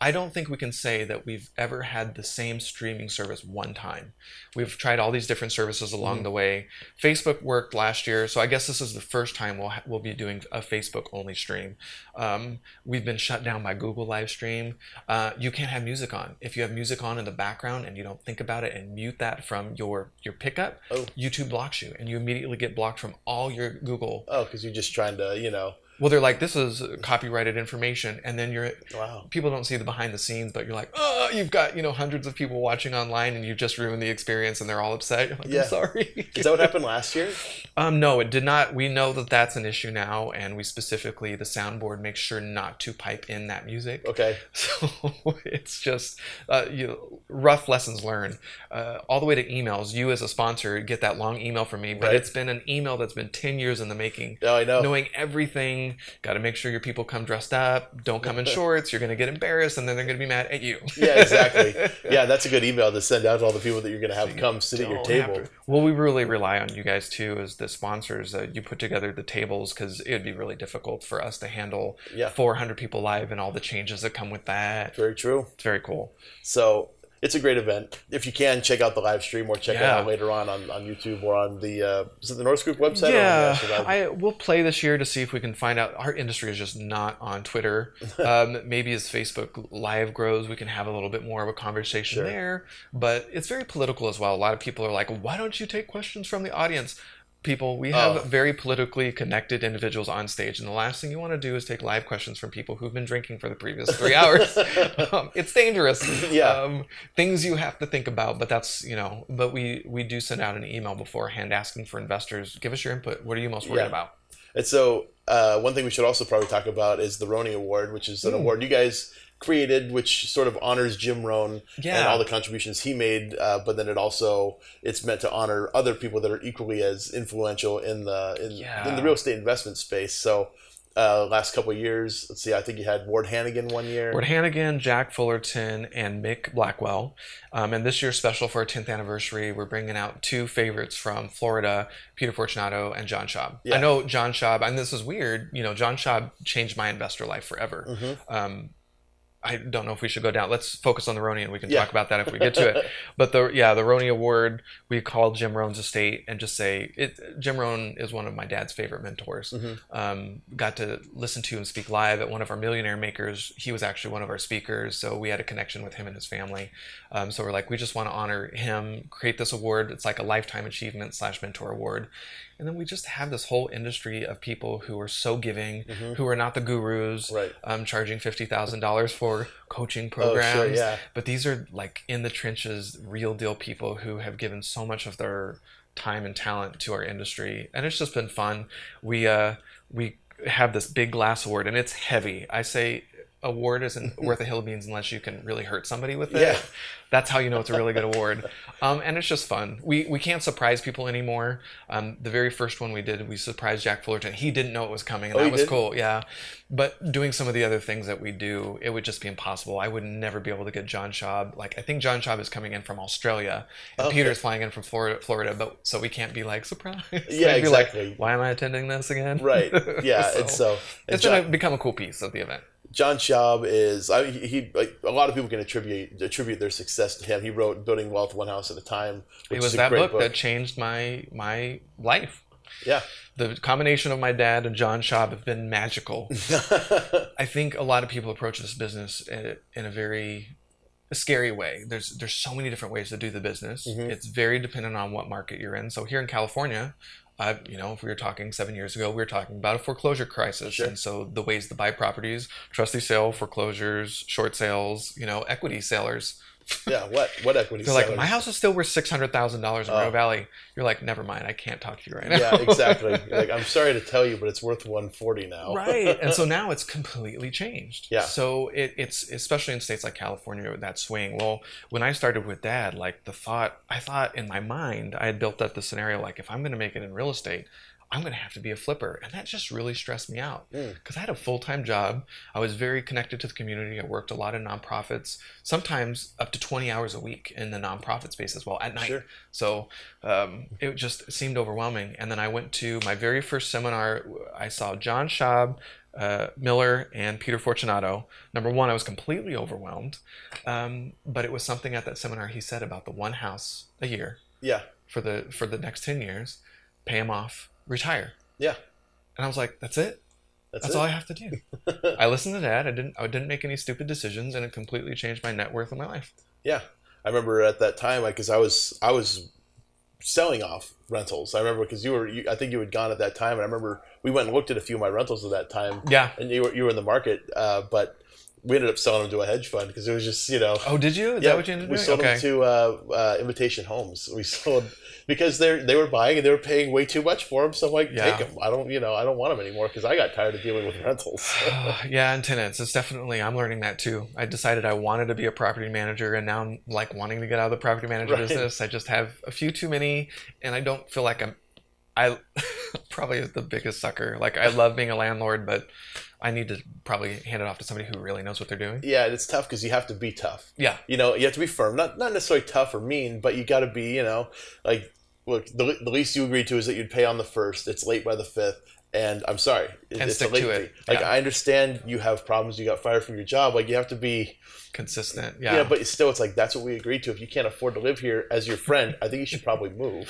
I don't think we can say that we've ever had the same streaming service one time. We've tried all these different services along mm-hmm. the way. Facebook worked last year, so I guess this is the first time we'll ha- we'll be doing a Facebook-only stream. Um, we've been shut down by Google Live Stream. Uh, you can't have music on. If you have music on in the background and you don't think about it and mute that from your, your pickup, oh. YouTube blocks you, and you immediately get blocked from all your Google. Oh, because you're just trying to, you know. Well, they're like, this is copyrighted information, and then you're wow. people don't see the behind the scenes, but you're like, oh, you've got you know hundreds of people watching online, and you've just ruined the experience, and they're all upset. You're like, yeah. I'm sorry. Is that what happened last year? Um, no, it did not. We know that that's an issue now, and we specifically the soundboard makes sure not to pipe in that music. Okay. So it's just uh, you know, rough lessons learned, uh, all the way to emails. You as a sponsor get that long email from me, but right. it's been an email that's been ten years in the making. Oh, I know. Knowing everything. Got to make sure your people come dressed up. Don't come in shorts. You're going to get embarrassed, and then they're going to be mad at you. Yeah, exactly. Yeah, that's a good email to send out to all the people that you're going to have so come sit at your table. To, well, we really rely on you guys, too, as the sponsors. Uh, you put together the tables because it would be really difficult for us to handle yeah. four hundred people live and all the changes that come with that. Very true. It's very cool. So it's a great event. If you can, check out the live stream or check yeah. it out later on, on on YouTube or on the uh, is it the Norris Group website? Yeah, or on the I, we'll play this year to see if we can find out. Our industry is just not on Twitter. Um, maybe as Facebook Live grows, we can have a little bit more of a conversation sure. there. But it's very political as well. A lot of people are like, why don't you take questions from the audience? People, we have oh. very politically connected individuals on stage, and the last thing you want to do is take live questions from people who've been drinking for the previous three hours. um, it's dangerous. Yeah, um, things you have to think about, but that's you know. But we we do send out an email beforehand asking for investors, give us your input. What are you most worried yeah. about? And so, uh, one thing we should also probably talk about is the Roni Award, which is an mm. award you guys created, which sort of honors Jim Rohn yeah. and all the contributions he made, uh, but then it also it's meant to honor other people that are equally as influential in the in, yeah. in the real estate investment space. So uh, last couple of years, let's see, I think you had Ward Hannigan one year. Ward Hannigan, Jack Fullerton, and Mick Blackwell. Um, and this year's special for our tenth anniversary, we're bringing out two favorites from Florida, Peter Fortunato and John Schaub. Yeah. I know John Schaub, and this is weird, you know, John Schaub changed my investor life forever. Mm-hmm. Um, I don't know if we should go down. Let's focus on the Roni, and we can yeah. talk about that if we get to it. But the yeah, the Roni Award, we call Jim Rohn's estate and just say it. Jim Rohn is one of my dad's favorite mentors. Mm-hmm. Um, got to listen to him speak live at one of our Millionaire Makers. He was actually one of our speakers, so we had a connection with him and his family. Um, so we're like, we just want to honor him, create this award. It's like a lifetime achievement slash mentor award. And then we just have this whole industry of people who are so giving, mm-hmm. who are not the gurus, right. um, charging fifty thousand dollars for coaching programs. Oh, sure, yeah. But these are like in the trenches, real deal people who have given so much of their time and talent to our industry. And it's just been fun. We uh, we have this big glass award, and it's heavy. I say award isn't worth a hill of beans unless you can really hurt somebody with it. Yeah. That's how you know it's a really good award. Um, and it's just fun. We we can't surprise people anymore. Um, the very first one we did, we surprised Jack Fullerton. He didn't know it was coming, and oh, that was did? cool. Yeah. But doing some of the other things that we do, it would just be impossible. I would never be able to get John Schaub. Like, I think John Schaub is coming in from Australia, and okay. Peter's flying in from Florida, Florida, but so we can't be like, surprise. Yeah, be exactly. Like, why am I attending this again? Right. Yeah. so, and so, and it's John- going to become a cool piece of the event. John Schaub is, I mean, he, like, a lot of people can attribute attribute their success to him. He wrote Building Wealth One House at a Time. It was that book, book that changed my my life. Yeah. The combination of my dad and John Schaub have been magical. I think a lot of people approach this business in a very scary way. There's there's so many different ways to do the business. Mm-hmm. It's very dependent on what market you're in. So here in California, Uh, you know, if we were talking seven years ago, we were talking about a foreclosure crisis. Sure. And so the ways to buy properties, trustee sale, foreclosures, short sales, you know, equity sellers. Yeah, what what equity sellers? They're like, my house is still worth six hundred thousand dollars in oh. Rio Valley. You're like, never mind, I can't talk to you right now. Yeah, exactly. Like, I'm sorry to tell you, but it's worth one forty now. Right. And so now it's completely changed. Yeah. So it, it's, especially in states like California, with that swing. Well, when I started with Dad, like the thought, I thought in my mind, I had built up the scenario, like if I'm going to make it in real estate, I'm going to have to be a flipper. And that just really stressed me out because mm. I had a full-time job. I was very connected to the community. I worked a lot in nonprofits, sometimes up to twenty hours a week in the nonprofit space as well at night. Sure. So um, it just seemed overwhelming. And then I went to my very first seminar. I saw John Schaub, Uh, Miller, and Peter Fortunato. Number one, I was completely overwhelmed. Um, but it was something at that seminar he said about the one house a year yeah. for the for the next ten years, pay him off, retire. Yeah. And I was like, that's it? That's, that's it. all I have to do. I listened to Dad. I didn't I didn't make any stupid decisions, and it completely changed my net worth in my life. Yeah. I remember at that time, like, because I was I was selling off rentals. I remember because you were you, I think you had gone at that time, and I remember we went and looked at a few of my rentals at that time. Yeah. And you were you were in the market, uh, but we ended up selling them to a hedge fund because it was just, you know. Oh, did you? Is yeah, that what you ended up doing? We sold okay. them to uh, uh, Invitation Homes. We sold because they they were buying and they were paying way too much for them. So I'm like, yeah. take them. I don't, you know, I don't want them anymore because I got tired of dealing with rentals. Yeah, and tenants. It's definitely, I'm learning that too. I decided I wanted to be a property manager, and now I'm like wanting to get out of the property manager right. business. I just have a few too many, and I don't feel like I'm. I probably is the biggest sucker. Like, I love being a landlord, but I need to probably hand it off to somebody who really knows what they're doing. Yeah, and it's tough because you have to be tough. Yeah. You know, you have to be firm. Not not necessarily tough or mean, but you got to be, you know, like, look, the, the least you agree to is that you'd pay on the first. It's late by the fifth. And I'm sorry. It, and it's stick a late to it. Fee. Like, yeah. I understand you have problems. You got fired from your job. Like, you have to be consistent. Yeah. Yeah, but it's still, it's like, that's what we agreed to. If you can't afford to live here as your friend, I think you should probably move.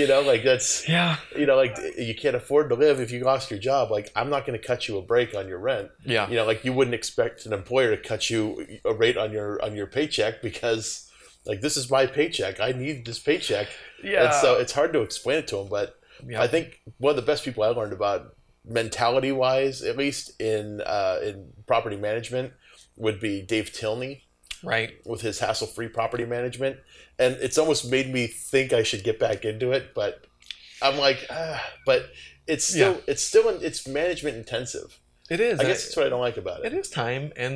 You know, like, that's, yeah. you know, like, you can't afford to live if you lost your job. Like, I'm not going to cut you a break on your rent. Yeah. You know, like, you wouldn't expect an employer to cut you a rate on your on your paycheck because, like, this is my paycheck. I need this paycheck. Yeah. And so it's hard to explain it to them, but. Yep. I think one of the best people I learned about mentality-wise, at least in uh, in property management, would be Dave Tilney. Right. With his hassle-free property management. And it's almost made me think I should get back into it, but I'm like, ah. But it's still, yeah. it's still, in, it's management intensive. It is. I guess that's what I don't like about it. It is time, and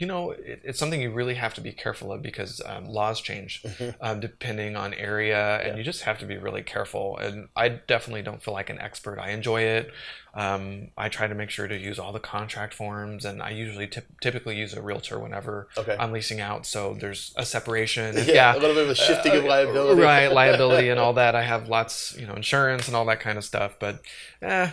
you know, it, it's something you really have to be careful of because um, laws change um, depending on area, and yeah. you just have to be really careful. And I definitely don't feel like an expert. I enjoy it. Um, I try to make sure to use all the contract forms, and I usually t- typically use a realtor whenever okay. I'm leasing out. So there's a separation. Yeah, yeah. a little bit of a shifting uh, of liability. Right, liability and all that. I have lots, you know, insurance and all that kind of stuff. But, eh.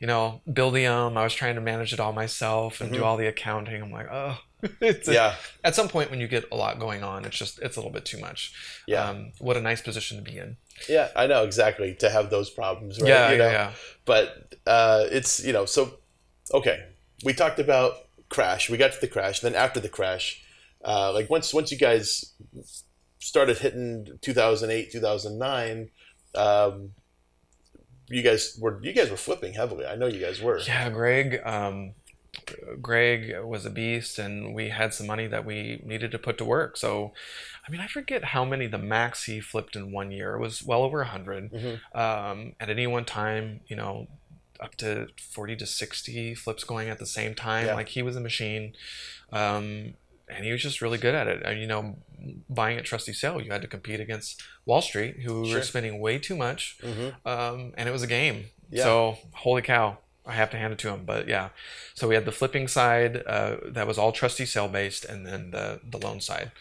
You know, Buildium, I was trying to manage it all myself and mm-hmm. do all the accounting. I'm like, oh, It's yeah. A, at some point when you get a lot going on, it's just, it's a little bit too much. Yeah. Um, what a nice position to be in. Yeah, I know, exactly. To have those problems, right? Yeah, you know? yeah. But uh, it's, you know, so, okay. We talked about crash. We got to the crash. Then after the crash, uh, like once once you guys started hitting two thousand eight, two thousand nine, um, you guys were you guys were flipping heavily. I know you guys were. Yeah, Greg. Um, Greg was a beast, and we had some money that we needed to put to work. So, I mean, I forget how many the max he flipped in one year. It was well over one hundred. Mm-hmm. Um, at any one time, you know, up to forty to sixty flips going at the same time. Yeah. Like, he was a machine. Um, and he was just really good at it. And, you know, buying at trustee sale, you had to compete against Wall Street, who sure. were spending way too much. Mm-hmm. Um, and it was a game. Yeah. So, holy cow. I have to hand it to him, but yeah. So we had the flipping side uh, that was all trustee sale based, and then the, the loan side.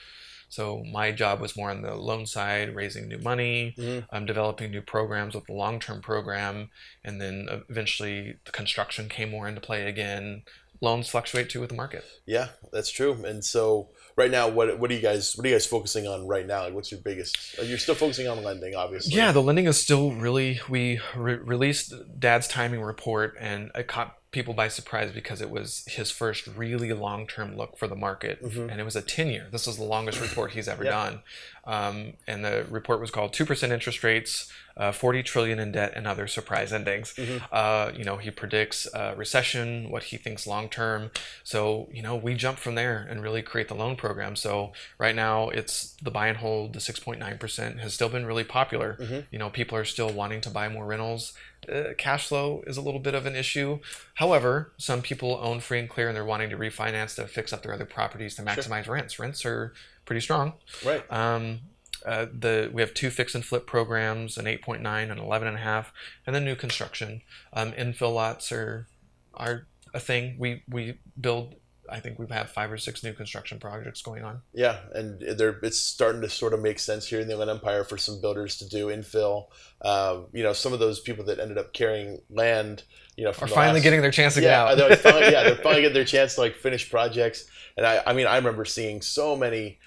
So my job was more on the loan side, raising new money, mm-hmm. um, developing new programs with the long-term program, and then eventually the construction came more into play again. Loans fluctuate too with the market. Yeah, that's true. And so right now, what what are you guys what are you guys focusing on right now? Like, what's your biggest? You're still focusing on lending, obviously. Yeah, the lending is still really. We re- released Dad's timing report, and it caught people by surprise because it was his first really long-term look for the market, mm-hmm. and it was a ten-year. This was the longest report he's ever yeah. done, um, and the report was called two percent interest rates, uh, forty trillion in debt, and other surprise endings. Mm-hmm. Uh, you know, he predicts uh, recession, what he thinks long-term. So you know, we jump from there and really create the loan program. So right now, it's the buy and hold. The six point nine percent has still been really popular. Mm-hmm. You know, people are still wanting to buy more rentals. Uh, cash flow is a little bit of an issue. However, some people own free and clear and they're wanting to refinance to fix up their other properties to maximize sure. rents. Rents are pretty strong. Right. Um, uh, the we have two fix and flip programs, an eight point nine and eleven point five, and then new construction. Um, infill lots are are a thing. We we build. I think we've had five or six new construction projects going on. Yeah, and they're, it's starting to sort of make sense here in the Inland Empire for some builders to do infill. Uh, you know, some of those people that ended up carrying land, you know, from are the finally last, getting their chance to get yeah, out. They're finally, yeah, they're finally getting their chance to like finish projects. And I, I mean, I remember seeing so many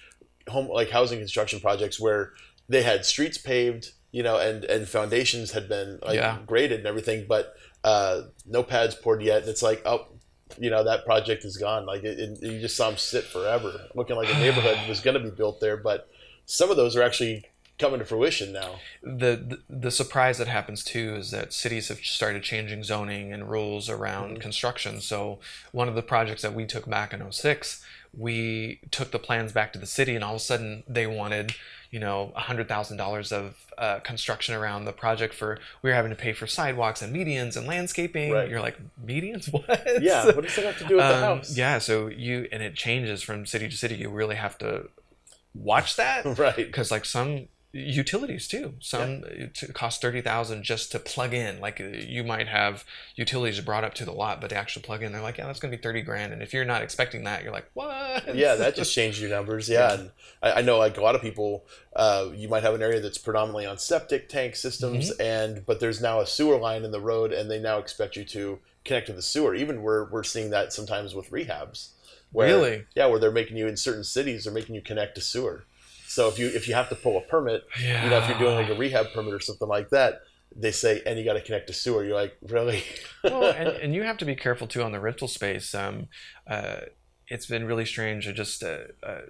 home like housing construction projects where they had streets paved, you know, and and foundations had been like yeah. graded and everything, but uh, no pads poured yet. And it's like, oh. You know, that project is gone. Like it, it, you just saw them sit forever, looking like a neighborhood was going to be built there. But some of those are actually coming to fruition now. The, the the surprise that happens too is that cities have started changing zoning and rules around mm-hmm. construction. So one of the projects that we took back in oh six, we took the plans back to the city, and all of a sudden they wanted, you know, one hundred thousand dollars of uh, construction around the project for, we were having to pay for sidewalks and medians and landscaping. Right. You're like, medians? What? Yeah, what does that have to do with um, the house? Yeah, so you, and it changes from city to city. You really have to watch that. Right. Because like some utilities too, some yeah. it costs thirty thousand dollars just to plug in. Like you might have utilities brought up to the lot, but to actually plug in, they're like, yeah, that's going to be thirty grand. And if you're not expecting that, you're like, what? Yeah, that just changed your numbers. Yeah. And I, I know like a lot of people, uh, you might have an area that's predominantly on septic tank systems, mm-hmm. and but there's now a sewer line in the road, and they now expect you to connect to the sewer. Even we're we're seeing that sometimes with rehabs. Where, really? Yeah, where they're making you in certain cities, they're making you connect to sewer. So if you if you have to pull a permit, yeah. you know, if you're doing like a rehab permit or something like that, they say, and you got to connect to sewer. You're like, really? Well, and, and you have to be careful too on the rental space. Um, uh, it's been really strange. It just uh, uh,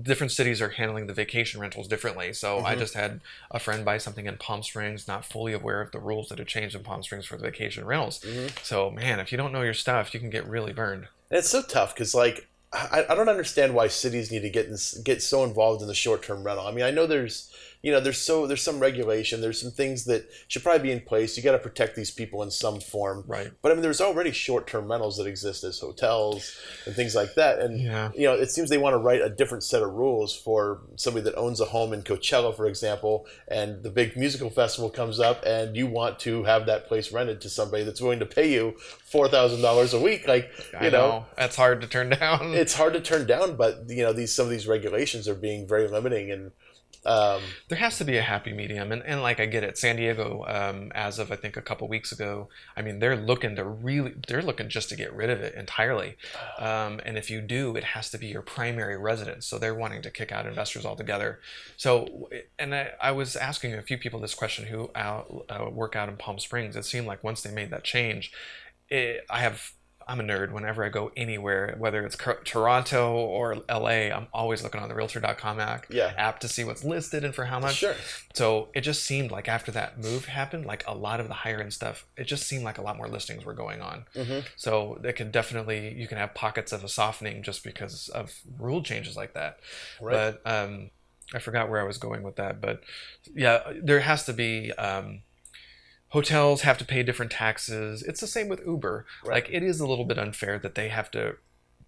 different cities are handling the vacation rentals differently. So mm-hmm. I just had a friend buy something in Palm Springs, not fully aware of the rules that have changed in Palm Springs for the vacation rentals. Mm-hmm. So man, if you don't know your stuff, you can get really burned. And it's so tough because like. I, I don't understand why cities need to get in, get so involved in the short-term rental. I mean, I know there's, you know, there's so there's some regulation. There's some things that should probably be in place. You got to protect these people in some form. Right. But I mean, there's already short-term rentals that exist as hotels and things like that. And yeah. you know, it seems they want to write a different set of rules for somebody that owns a home in Coachella, for example, and the big musical festival comes up, and you want to have that place rented to somebody that's willing to pay you four thousand dollars a week. Like, you know, know, that's hard to turn down. It's hard to turn down, but you know, these some of these regulations are being very limiting, and Um, there has to be a happy medium. And, and like, I get it. San Diego, um, as of, I think, a couple weeks ago, I mean, they're looking to really, they're looking just to get rid of it entirely. Um, and if you do, it has to be your primary residence. So they're wanting to kick out investors altogether. So, and I, I was asking a few people this question who out, uh, work out in Palm Springs. It seemed like once they made that change, it, I have... I'm a nerd. Whenever I go anywhere, whether it's Toronto or L A, I'm always looking on the Realtor dot com app, yeah. app to see what's listed and for how much. Sure. So it just seemed like after that move happened, like a lot of the higher end stuff, it just seemed like a lot more listings were going on. Mm-hmm. So it can definitely, you can have pockets of a softening just because of rule changes like that. Right. But um, I forgot where I was going with that. But yeah, there has to be... Um, Hotels have to pay different taxes. It's the same with Uber. Right. Like, it is a little bit unfair that they have to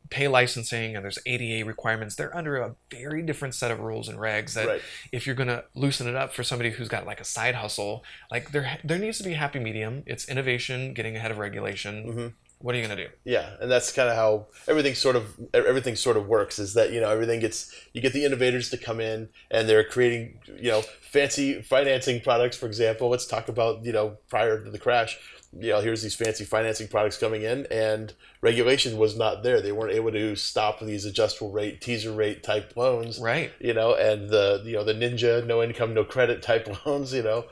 pay licensing and there's A D A requirements. They're under a very different set of rules and regs that right. if you're going to loosen it up for somebody who's got like a side hustle, like there there needs to be a happy medium. It's innovation, getting ahead of regulation. Mm-hmm. What are you going to do? Yeah, and that's kind of how everything sort of everything sort of works is that, you know, everything gets, you get the innovators to come in and they're creating, you know, fancy financing products, for example. Let's talk about, you know, prior to the crash, you know, here's these fancy financing products coming in and regulation was not there. They weren't able to stop these adjustable rate, teaser rate type loans. Right. You know, and the, you know, the ninja, no income, no credit type loans, you know.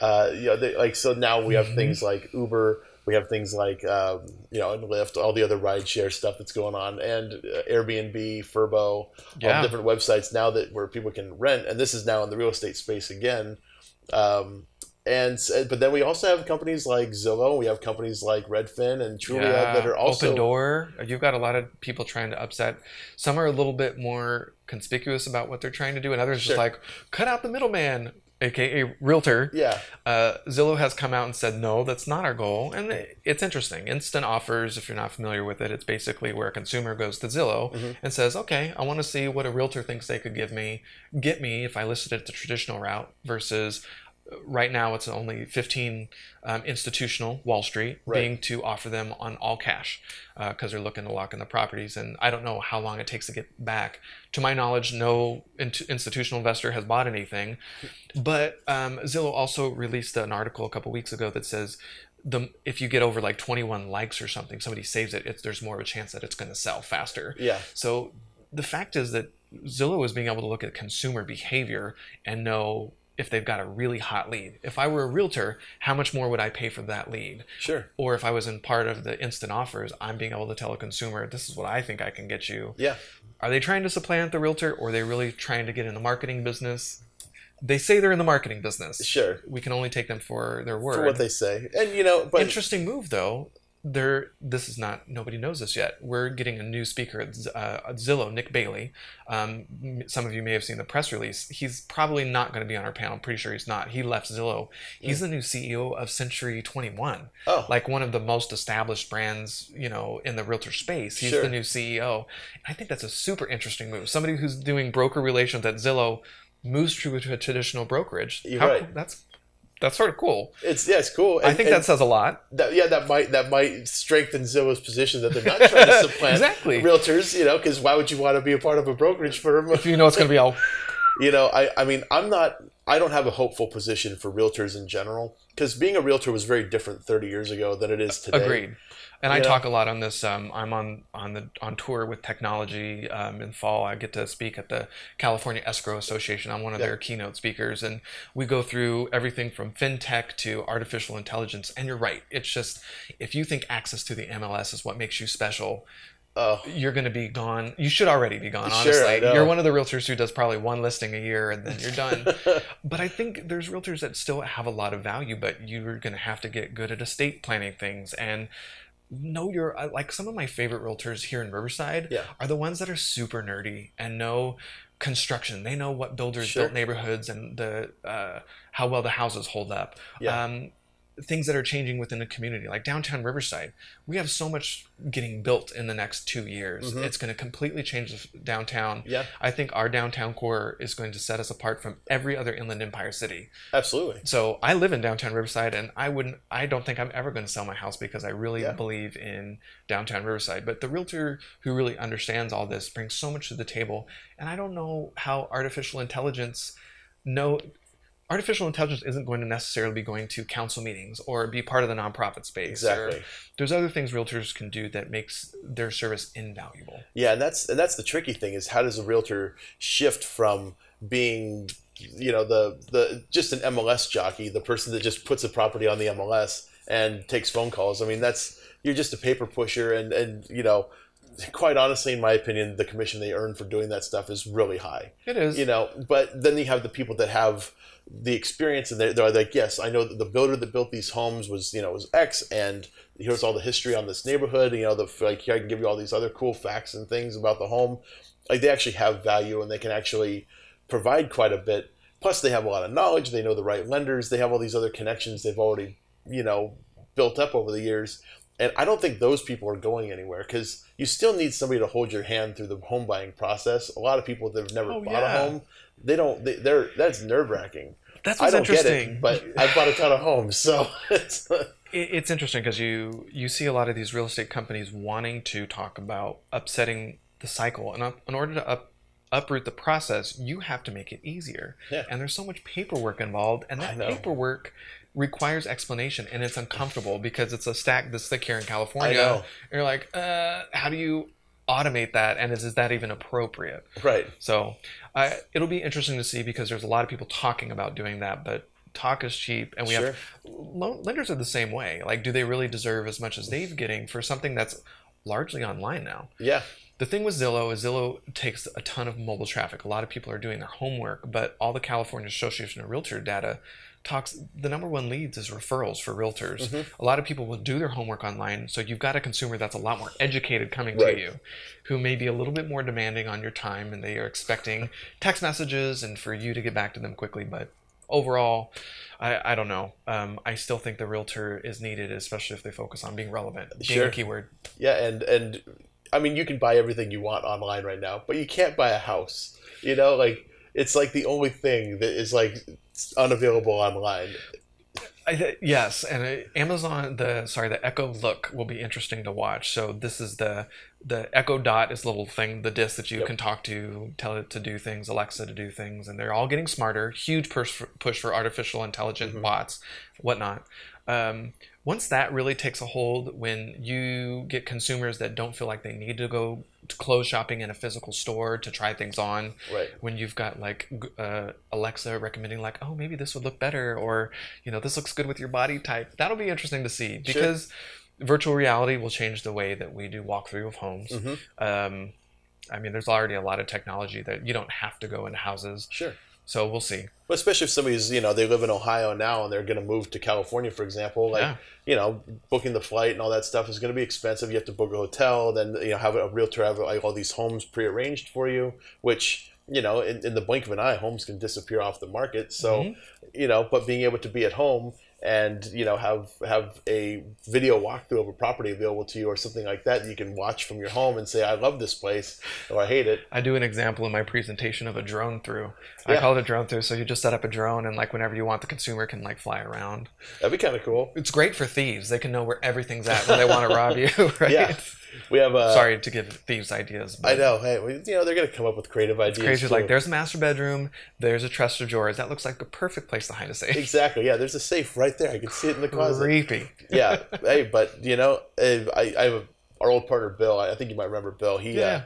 Uh, you know, they, like, so now we have mm-hmm. things like Uber. We have things like, um, you know, and Lyft, all the other rideshare stuff that's going on, and uh, Airbnb, Furbo, yeah. all different websites now that where people can rent. And this is now in the real estate space again. Um, and but then we also have companies like Zillow. We have companies like Redfin and Trulia yeah. that are also... Opendoor. You've got a lot of people trying to upset. Some are a little bit more conspicuous about what they're trying to do, and others sure. just like, cut out the middleman. A K A Realtor, yeah. uh, Zillow has come out and said, no, that's not our goal. And it's interesting. Instant offers, if you're not familiar with it, it's basically where a consumer goes to Zillow mm-hmm. and says, okay, I want to see what a Realtor thinks they could give me, get me if I listed it the traditional route versus right now it's only fifteen um, institutional, Wall Street, right. being to offer them on all cash because uh, they're looking to lock in the properties. And I don't know how long it takes to get back. To my knowledge, no in- institutional investor has bought anything. But um, Zillow also released an article a couple weeks ago that says the if you get over like twenty-one likes or something, somebody saves it, it's, there's more of a chance that it's going to sell faster. Yeah. So the fact is that Zillow is being able to look at consumer behavior and know if they've got a really hot lead. If I were a realtor, how much more would I pay for that lead? Sure. Or if I was in part of the instant offers, I'm being able to tell a consumer, this is what I think I can get you. Yeah. Are they trying to supplant the realtor or are they really trying to get in the marketing business? They say they're in the marketing business. Sure. We can only take them for their word. For what they say. And you know, but interesting move though. There, this is not, nobody knows this yet. We're getting a new speaker at, uh, at Zillow, Nick Bailey. Um, some of you may have seen the press release. He's probably not going to be on our panel. I'm pretty sure he's not. He left Zillow. He's yeah. the new C E O of Century twenty-one, oh. like one of the most established brands, you know, in the realtor space. He's sure. the new C E O. I think that's a super interesting move. Somebody who's doing broker relations at Zillow moves to a traditional brokerage. You're How, right. That's That's sort of cool. It's yeah, it's cool. And, I think that says a lot. That, yeah, that might that might strengthen Zillow's position that they're not trying to supplant exactly. realtors. You know, because why would you want to be a part of a brokerage firm if you know it's going to be all? You know, I, I mean, I'm not. I don't have a hopeful position for realtors in general because being a realtor was very different thirty years ago than it is today. Agreed. And you I know? talk a lot on this. Um, I'm on on the on tour with technology um, in fall. I get to speak at the California Escrow Association. I'm one of yeah. their keynote speakers, and we go through everything from fintech to artificial intelligence. And you're right. It's just if you think access to the M L S is what makes you special. Oh. You're going to be gone. You should already be gone, honestly. Sure, I know. You're one of the realtors who does probably one listing a year and then you're done. But I think there's realtors that still have a lot of value, but you're going to have to get good at estate planning things and know your, like some of my favorite realtors here in Riverside yeah. are the ones that are super nerdy and know construction. They know what builders sure. built neighborhoods and the uh, how well the houses hold up. Yeah. Um, things that are changing within the community, like downtown Riverside. We have so much getting built in the next two years. Mm-hmm. It's going to completely change the downtown. Yeah. I think our downtown core is going to set us apart from every other Inland Empire city. Absolutely. So I live in downtown Riverside and I wouldn't, I don't think I'm ever going to sell my house because I really yeah. believe in downtown Riverside. But the realtor who really understands all this brings so much to the table. And I don't know how artificial intelligence no, artificial intelligence isn't going to necessarily be going to council meetings or be part of the nonprofit space. Exactly. Or there's other things realtors can do that makes their service invaluable. Yeah, and that's and that's the tricky thing is how does a realtor shift from being, you know, the the just an M L S jockey, the person that just puts a property on the M L S and takes phone calls. I mean, that's you're just a paper pusher, and and you know. Quite honestly, in my opinion, the commission they earn for doing that stuff is really high. It is. You know, but then you have the people that have the experience and they're, they're like, yes, I know that the builder that built these homes was, you know, was X, and here's all the history on this neighborhood. You know, the like, here I can give you all these other cool facts and things about the home. Like, they actually have value and they can actually provide quite a bit. Plus, they have a lot of knowledge. They know the right lenders. They have all these other connections they've already, you know, built up over the years. And I don't think those people are going anywhere because you still need somebody to hold your hand through the home buying process. A lot of people that have never oh, bought yeah. a home, they don't. They, they're that's nerve wracking. That's what's I don't interesting. Get it, but I bought a ton of homes, so it's it's interesting because you you see a lot of these real estate companies wanting to talk about upsetting the cycle, and up, in order to up. uproot the process, you have to make it easier. Yeah. And there's so much paperwork involved, and that paperwork requires explanation, and it's uncomfortable because it's a stack this thick here in California. I know. And you're like, uh, how do you automate that, and is, is that even appropriate? Right. So uh, it'll be interesting to see because there's a lot of people talking about doing that, but talk is cheap, and we sure. have loan, lenders are the same way. Like, do they really deserve as much as they're getting for something that's largely online now? Yeah. The thing with Zillow is Zillow takes a ton of mobile traffic. A lot of people are doing their homework, but all the California Association of Realtors data talks, the number one leads is referrals for realtors. Mm-hmm. A lot of people will do their homework online, so you've got a consumer that's a lot more educated coming right. to you, who may be a little bit more demanding on your time, and they are expecting text messages and for you to get back to them quickly, but overall, I, I don't know. Um, I still think the realtor is needed, especially if they focus on being relevant, being sure. a keyword. Yeah, and and... I mean, you can buy everything you want online right now, but you can't buy a house. You know, like, it's like the only thing that is like unavailable online. I th- yes, and it, Amazon, the sorry, the Echo Look will be interesting to watch. So this is the the Echo Dot is the little thing, the disc that you yep. can talk to, tell it to do things, Alexa to do things, and they're all getting smarter. Huge push for, push for artificial intelligence mm-hmm. bots, whatnot. Um, Once that really takes a hold, when you get consumers that don't feel like they need to go to clothes shopping in a physical store to try things on, right. when you've got like uh, Alexa recommending like, oh, maybe this would look better, or you know, this looks good with your body type. That'll be interesting to see because sure. virtual reality will change the way that we do walkthrough of homes. Mm-hmm. Um, I mean, there's already a lot of technology that you don't have to go into houses. Sure. So we'll see. Well, especially if somebody's, you know, they live in Ohio now and they're going to move to California, for example. Like, yeah. you know, booking the flight and all that stuff is going to be expensive. You have to book a hotel, then, you know, have a realtor have like all these homes prearranged for you, which, you know, in, in the blink of an eye, homes can disappear off the market. So, mm-hmm. you know, but being able to be at home and, you know, have have a video walkthrough of a property available to you or something like that, that you can watch from your home and say, I love this place or I hate it. I do an example in my presentation of a drone through. I yeah. call it a drone through. So you just set up a drone and like whenever you want, the consumer can like fly around. That'd be kind of cool. It's great for thieves. They can know where everything's at when they want to rob you, right? Yeah. We have a, Sorry to give thieves ideas. But I know. Hey, you know, they're going to come up with creative ideas. It's crazy. Like, there's a master bedroom. There's a chest of drawers. That looks like a perfect place to hide a safe. Exactly. Yeah, there's a safe right there. I can see it in the closet. Creepy. Yeah. Hey, but, you know, I, I have a, our old partner, Bill. I think you might remember Bill. He, yeah.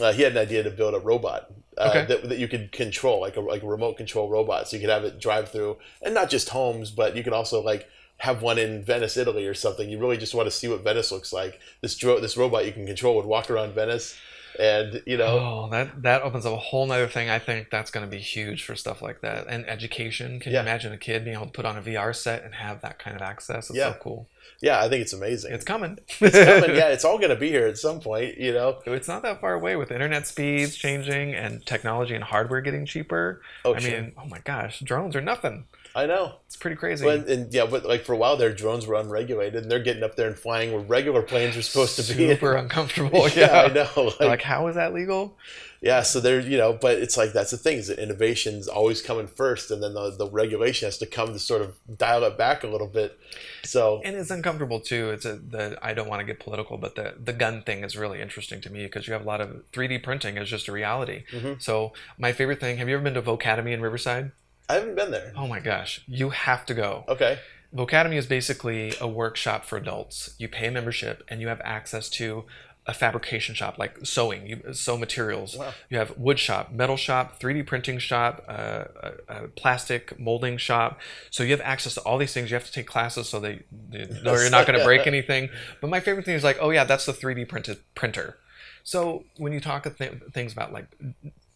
uh, uh, he had an idea to build a robot uh, okay. that, that you could control, like a, like a remote control robot. So you could have it drive through. And not just homes, but you could also, like, have one in Venice, Italy or something. You really just want to see what Venice looks like. This dro- this robot you can control would walk around Venice and, you know. Oh, that, that opens up a whole nother thing. I think that's going to be huge for stuff like that. And education. Can yeah. you imagine a kid being able to put on a V R set and have that kind of access? It's yeah. so cool. Yeah, I think it's amazing. It's coming. It's coming. Yeah, it's all going to be here at some point, you know. It's not that far away with internet speeds changing and technology and hardware getting cheaper. Oh, I sure. mean, oh my gosh, drones are nothing. I know. It's pretty crazy. But, and yeah, but like for a while there, drones were unregulated, and they're getting up there and flying where regular planes are supposed to be. Super uncomfortable. Yeah, yeah, I know. Like, like, how is that legal? Yeah, so they're, you know, but it's like that's the thing is that innovation's always coming first, and then the, the regulation has to come to sort of dial it back a little bit. So and it's uncomfortable too. It's a the I don't want to get political, but the the gun thing is really interesting to me because you have a lot of three D printing is just a reality. Mm-hmm. So my favorite thing. Have you ever been to Vocademy in Riverside? I haven't been there. Oh my gosh. You have to go. Okay. Vocademy is basically a workshop for adults. You pay a membership and you have access to a fabrication shop, like sewing, you sew materials. Wow. You have wood shop, metal shop, three D printing shop, uh, uh, uh, plastic molding shop. So you have access to all these things. You have to take classes so that you know you're not going to break anything. But my favorite thing is like, oh yeah, that's the three D printed printer. So when you talk th- things about like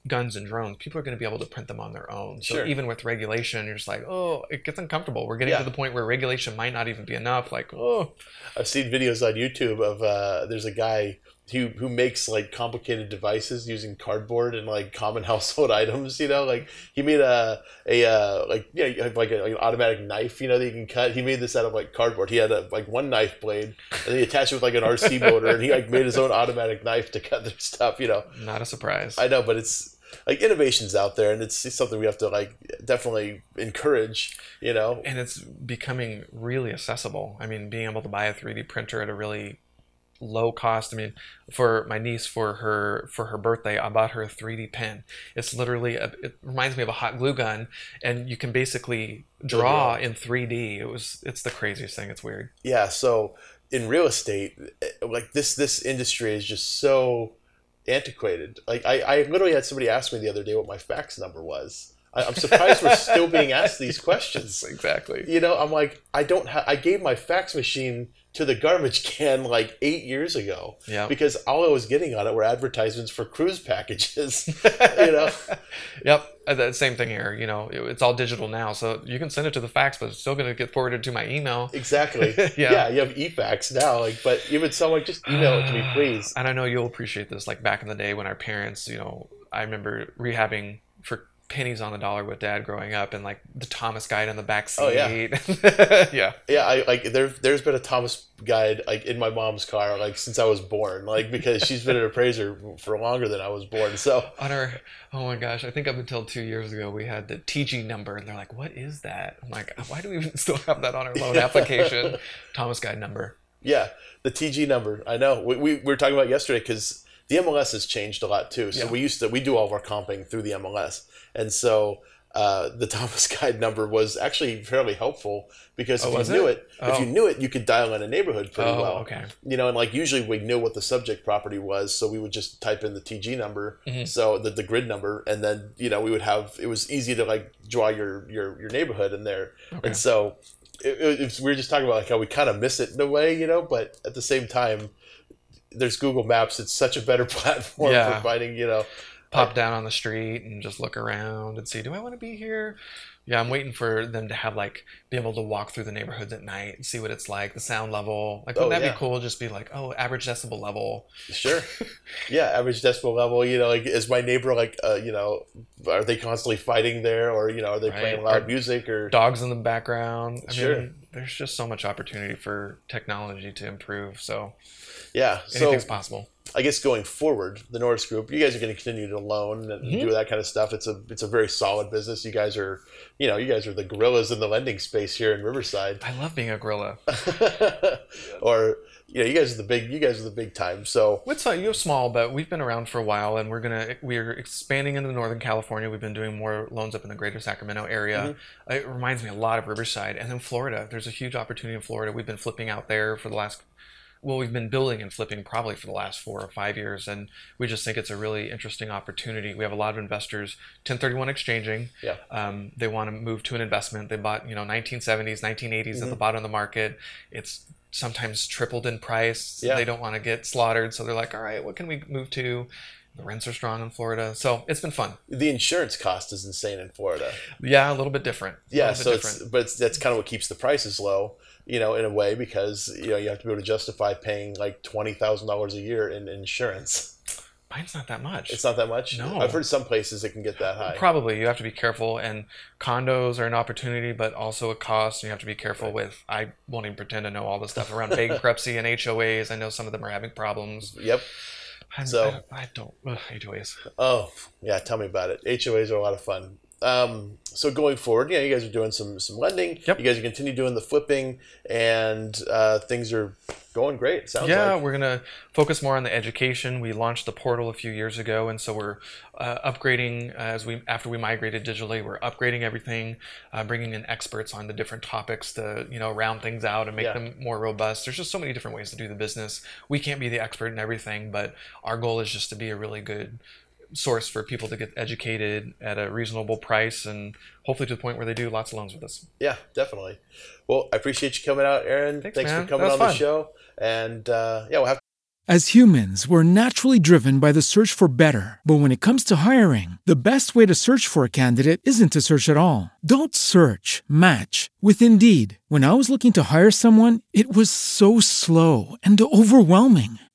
guns and drones, people are going to be able to print them on their own. So sure. Even with regulation, you're just like, oh, it gets uncomfortable. We're getting yeah. to the point where regulation might not even be enough. Like, oh. I've seen videos on YouTube of uh, there's a guy who who makes like complicated devices using cardboard and like common household items. You know, like he made a a uh, like yeah you know, like, a, like an automatic knife. You know, that you can cut. He made this out of like cardboard. He had a, like one knife blade and then he attached it with like an R C motor and he like made his own automatic knife to cut their stuff. You know, not a surprise. I know, but it's. Like innovation's out there, and it's, it's something we have to like definitely encourage, you know. And it's becoming really accessible. I mean, being able to buy a three D printer at a really low cost. I mean, for my niece for her for her birthday, I bought her a three D pen. It's literally a, it reminds me of a hot glue gun, and you can basically draw in three D. It was it's the craziest thing. It's weird. Yeah. So in real estate, like this this industry is just so antiquated. Like I, I literally had somebody ask me the other day what my fax number was. I, I'm surprised we're still being asked these questions. Exactly. You know, I'm like, I don't have. I gave my fax machine to the garbage can like eight years ago. Yeah. Because all I was getting on it were advertisements for cruise packages. You know. Yep. The same thing here. You know, it, it's all digital now, so you can send it to the fax, but it's still going to get forwarded to my email. Exactly. yeah. yeah. You have eFax now, like, but even so, like, just email uh, it to me, please. And I know you'll appreciate this. Like back in the day when our parents, you know, I remember rehabbing for pennies on the dollar with Dad growing up, and like the Thomas Guide on the back seat. Oh, yeah. yeah. Yeah. I like there. There's been a Thomas Guide like in my mom's car like since I was born, like because she's been an appraiser for longer than I was born. So on our, oh my gosh, I think up until two years ago we had the T G number, and they're like, "What is that?" I'm like, "Why do we even still have that on our loan application?" Thomas Guide number. Yeah, the T G number. I know. We we, we were talking about yesterday because the M L S has changed a lot too. So yeah. we used to we do all of our comping through the M L S. And so uh, the Thomas Guide number was actually fairly helpful because if oh, you knew it, it oh. if you knew it, you could dial in a neighborhood pretty oh, well. Okay. You know, and like usually we knew what the subject property was, so we would just type in the T G number, mm-hmm. so the, the grid number, and then you know we would have. It was easy to like draw your your, your neighborhood in there, okay. and so it, it, it's, we were just talking about like how we kind of miss it in a way, you know, but at the same time, there's Google Maps. It's such a better platform yeah. for finding, you know. Pop down on the street and just look around and see, do I want to be here? Yeah, I'm waiting for them to have, like, be able to walk through the neighborhoods at night and see what it's like, the sound level. Like, wouldn't oh, that yeah. be cool? Just be like, oh, average decibel level. Sure. yeah, average decibel level. You know, like, is my neighbor, like, uh, you know, are they constantly fighting there? Or, you know, are they right. playing loud are music? Or dogs in the background. I sure. mean, there's just so much opportunity for technology to improve. So, yeah. Anything's so, possible. I guess going forward, the Norris Group, you guys are going to continue to loan and mm-hmm. do that kind of stuff. It's a it's a very solid business. You guys are, you know, you guys are the gorillas in the lending space here in Riverside. I love being a gorilla. or, you know, you guys are the big you guys are the big time. So it's not, you're small, but we've been around for a while, and we're gonna we're expanding into Northern California. We've been doing more loans up in the Greater Sacramento area. Mm-hmm. It reminds me a lot of Riverside, and then Florida. There's a huge opportunity in Florida. We've been flipping out there for the last. Well, we've been building and flipping probably for the last four or five years, and we just think it's a really interesting opportunity. We have a lot of investors ten thirty-one exchanging. Yeah. Um, they want to move to an investment. They bought, you know, nineteen seventies, nineteen eighties mm-hmm. at the bottom of the market. It's sometimes tripled in price. Yeah. They don't want to get slaughtered, so they're like, all right, what can we move to? The rents are strong in Florida, so it's been fun. The insurance cost is insane in Florida. Yeah, a little bit different. Yeah, so bit different. It's, but it's, that's kind of what keeps the prices low. You know, in a way, because you know you have to be able to justify paying like twenty thousand dollars a year in insurance. Mine's not that much. It's not that much. No, I've heard some places it can get that high. Probably, you have to be careful. And condos are an opportunity, but also a cost. And you have to be careful right. with. I won't even pretend to know all the stuff around bankruptcy and H O As. I know some of them are having problems. Yep. I'm, so I don't, I don't ugh, H O As. Oh yeah, tell me about it. H O As are a lot of fun. Um, so going forward, yeah, you guys are doing some some lending. Yep. You guys are continue doing the flipping, and uh, things are going great. Sounds yeah, like. We're gonna focus more on the education. We launched the portal a few years ago, and so we're uh, upgrading as we after we migrated digitally. We're upgrading everything, uh, bringing in experts on the different topics to you know round things out and make yeah. them more robust. There's just so many different ways to do the business. We can't be the expert in everything, but our goal is just to be a really good source for people to get educated at a reasonable price and hopefully to the point where they do lots of loans with us. Yeah, definitely. Well, I appreciate you coming out, Aaron. Thanks, Thanks for coming on fun. the show. And uh, yeah, we'll have to. As humans, we're naturally driven by the search for better. But when it comes to hiring, the best way to search for a candidate isn't to search at all. Don't search, match with Indeed. When I was looking to hire someone, it was so slow and overwhelming.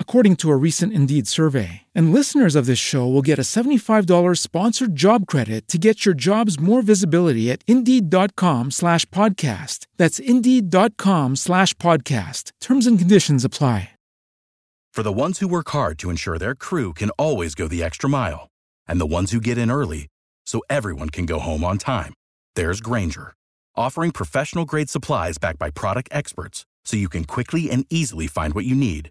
according to a recent Indeed survey. And listeners of this show will get a seventy-five dollars sponsored job credit to get your jobs more visibility at Indeed.com slash podcast. That's Indeed.com slash podcast. Terms and conditions apply. For the ones who work hard to ensure their crew can always go the extra mile, and the ones who get in early so everyone can go home on time, there's Grainger, offering professional-grade supplies backed by product experts so you can quickly and easily find what you need.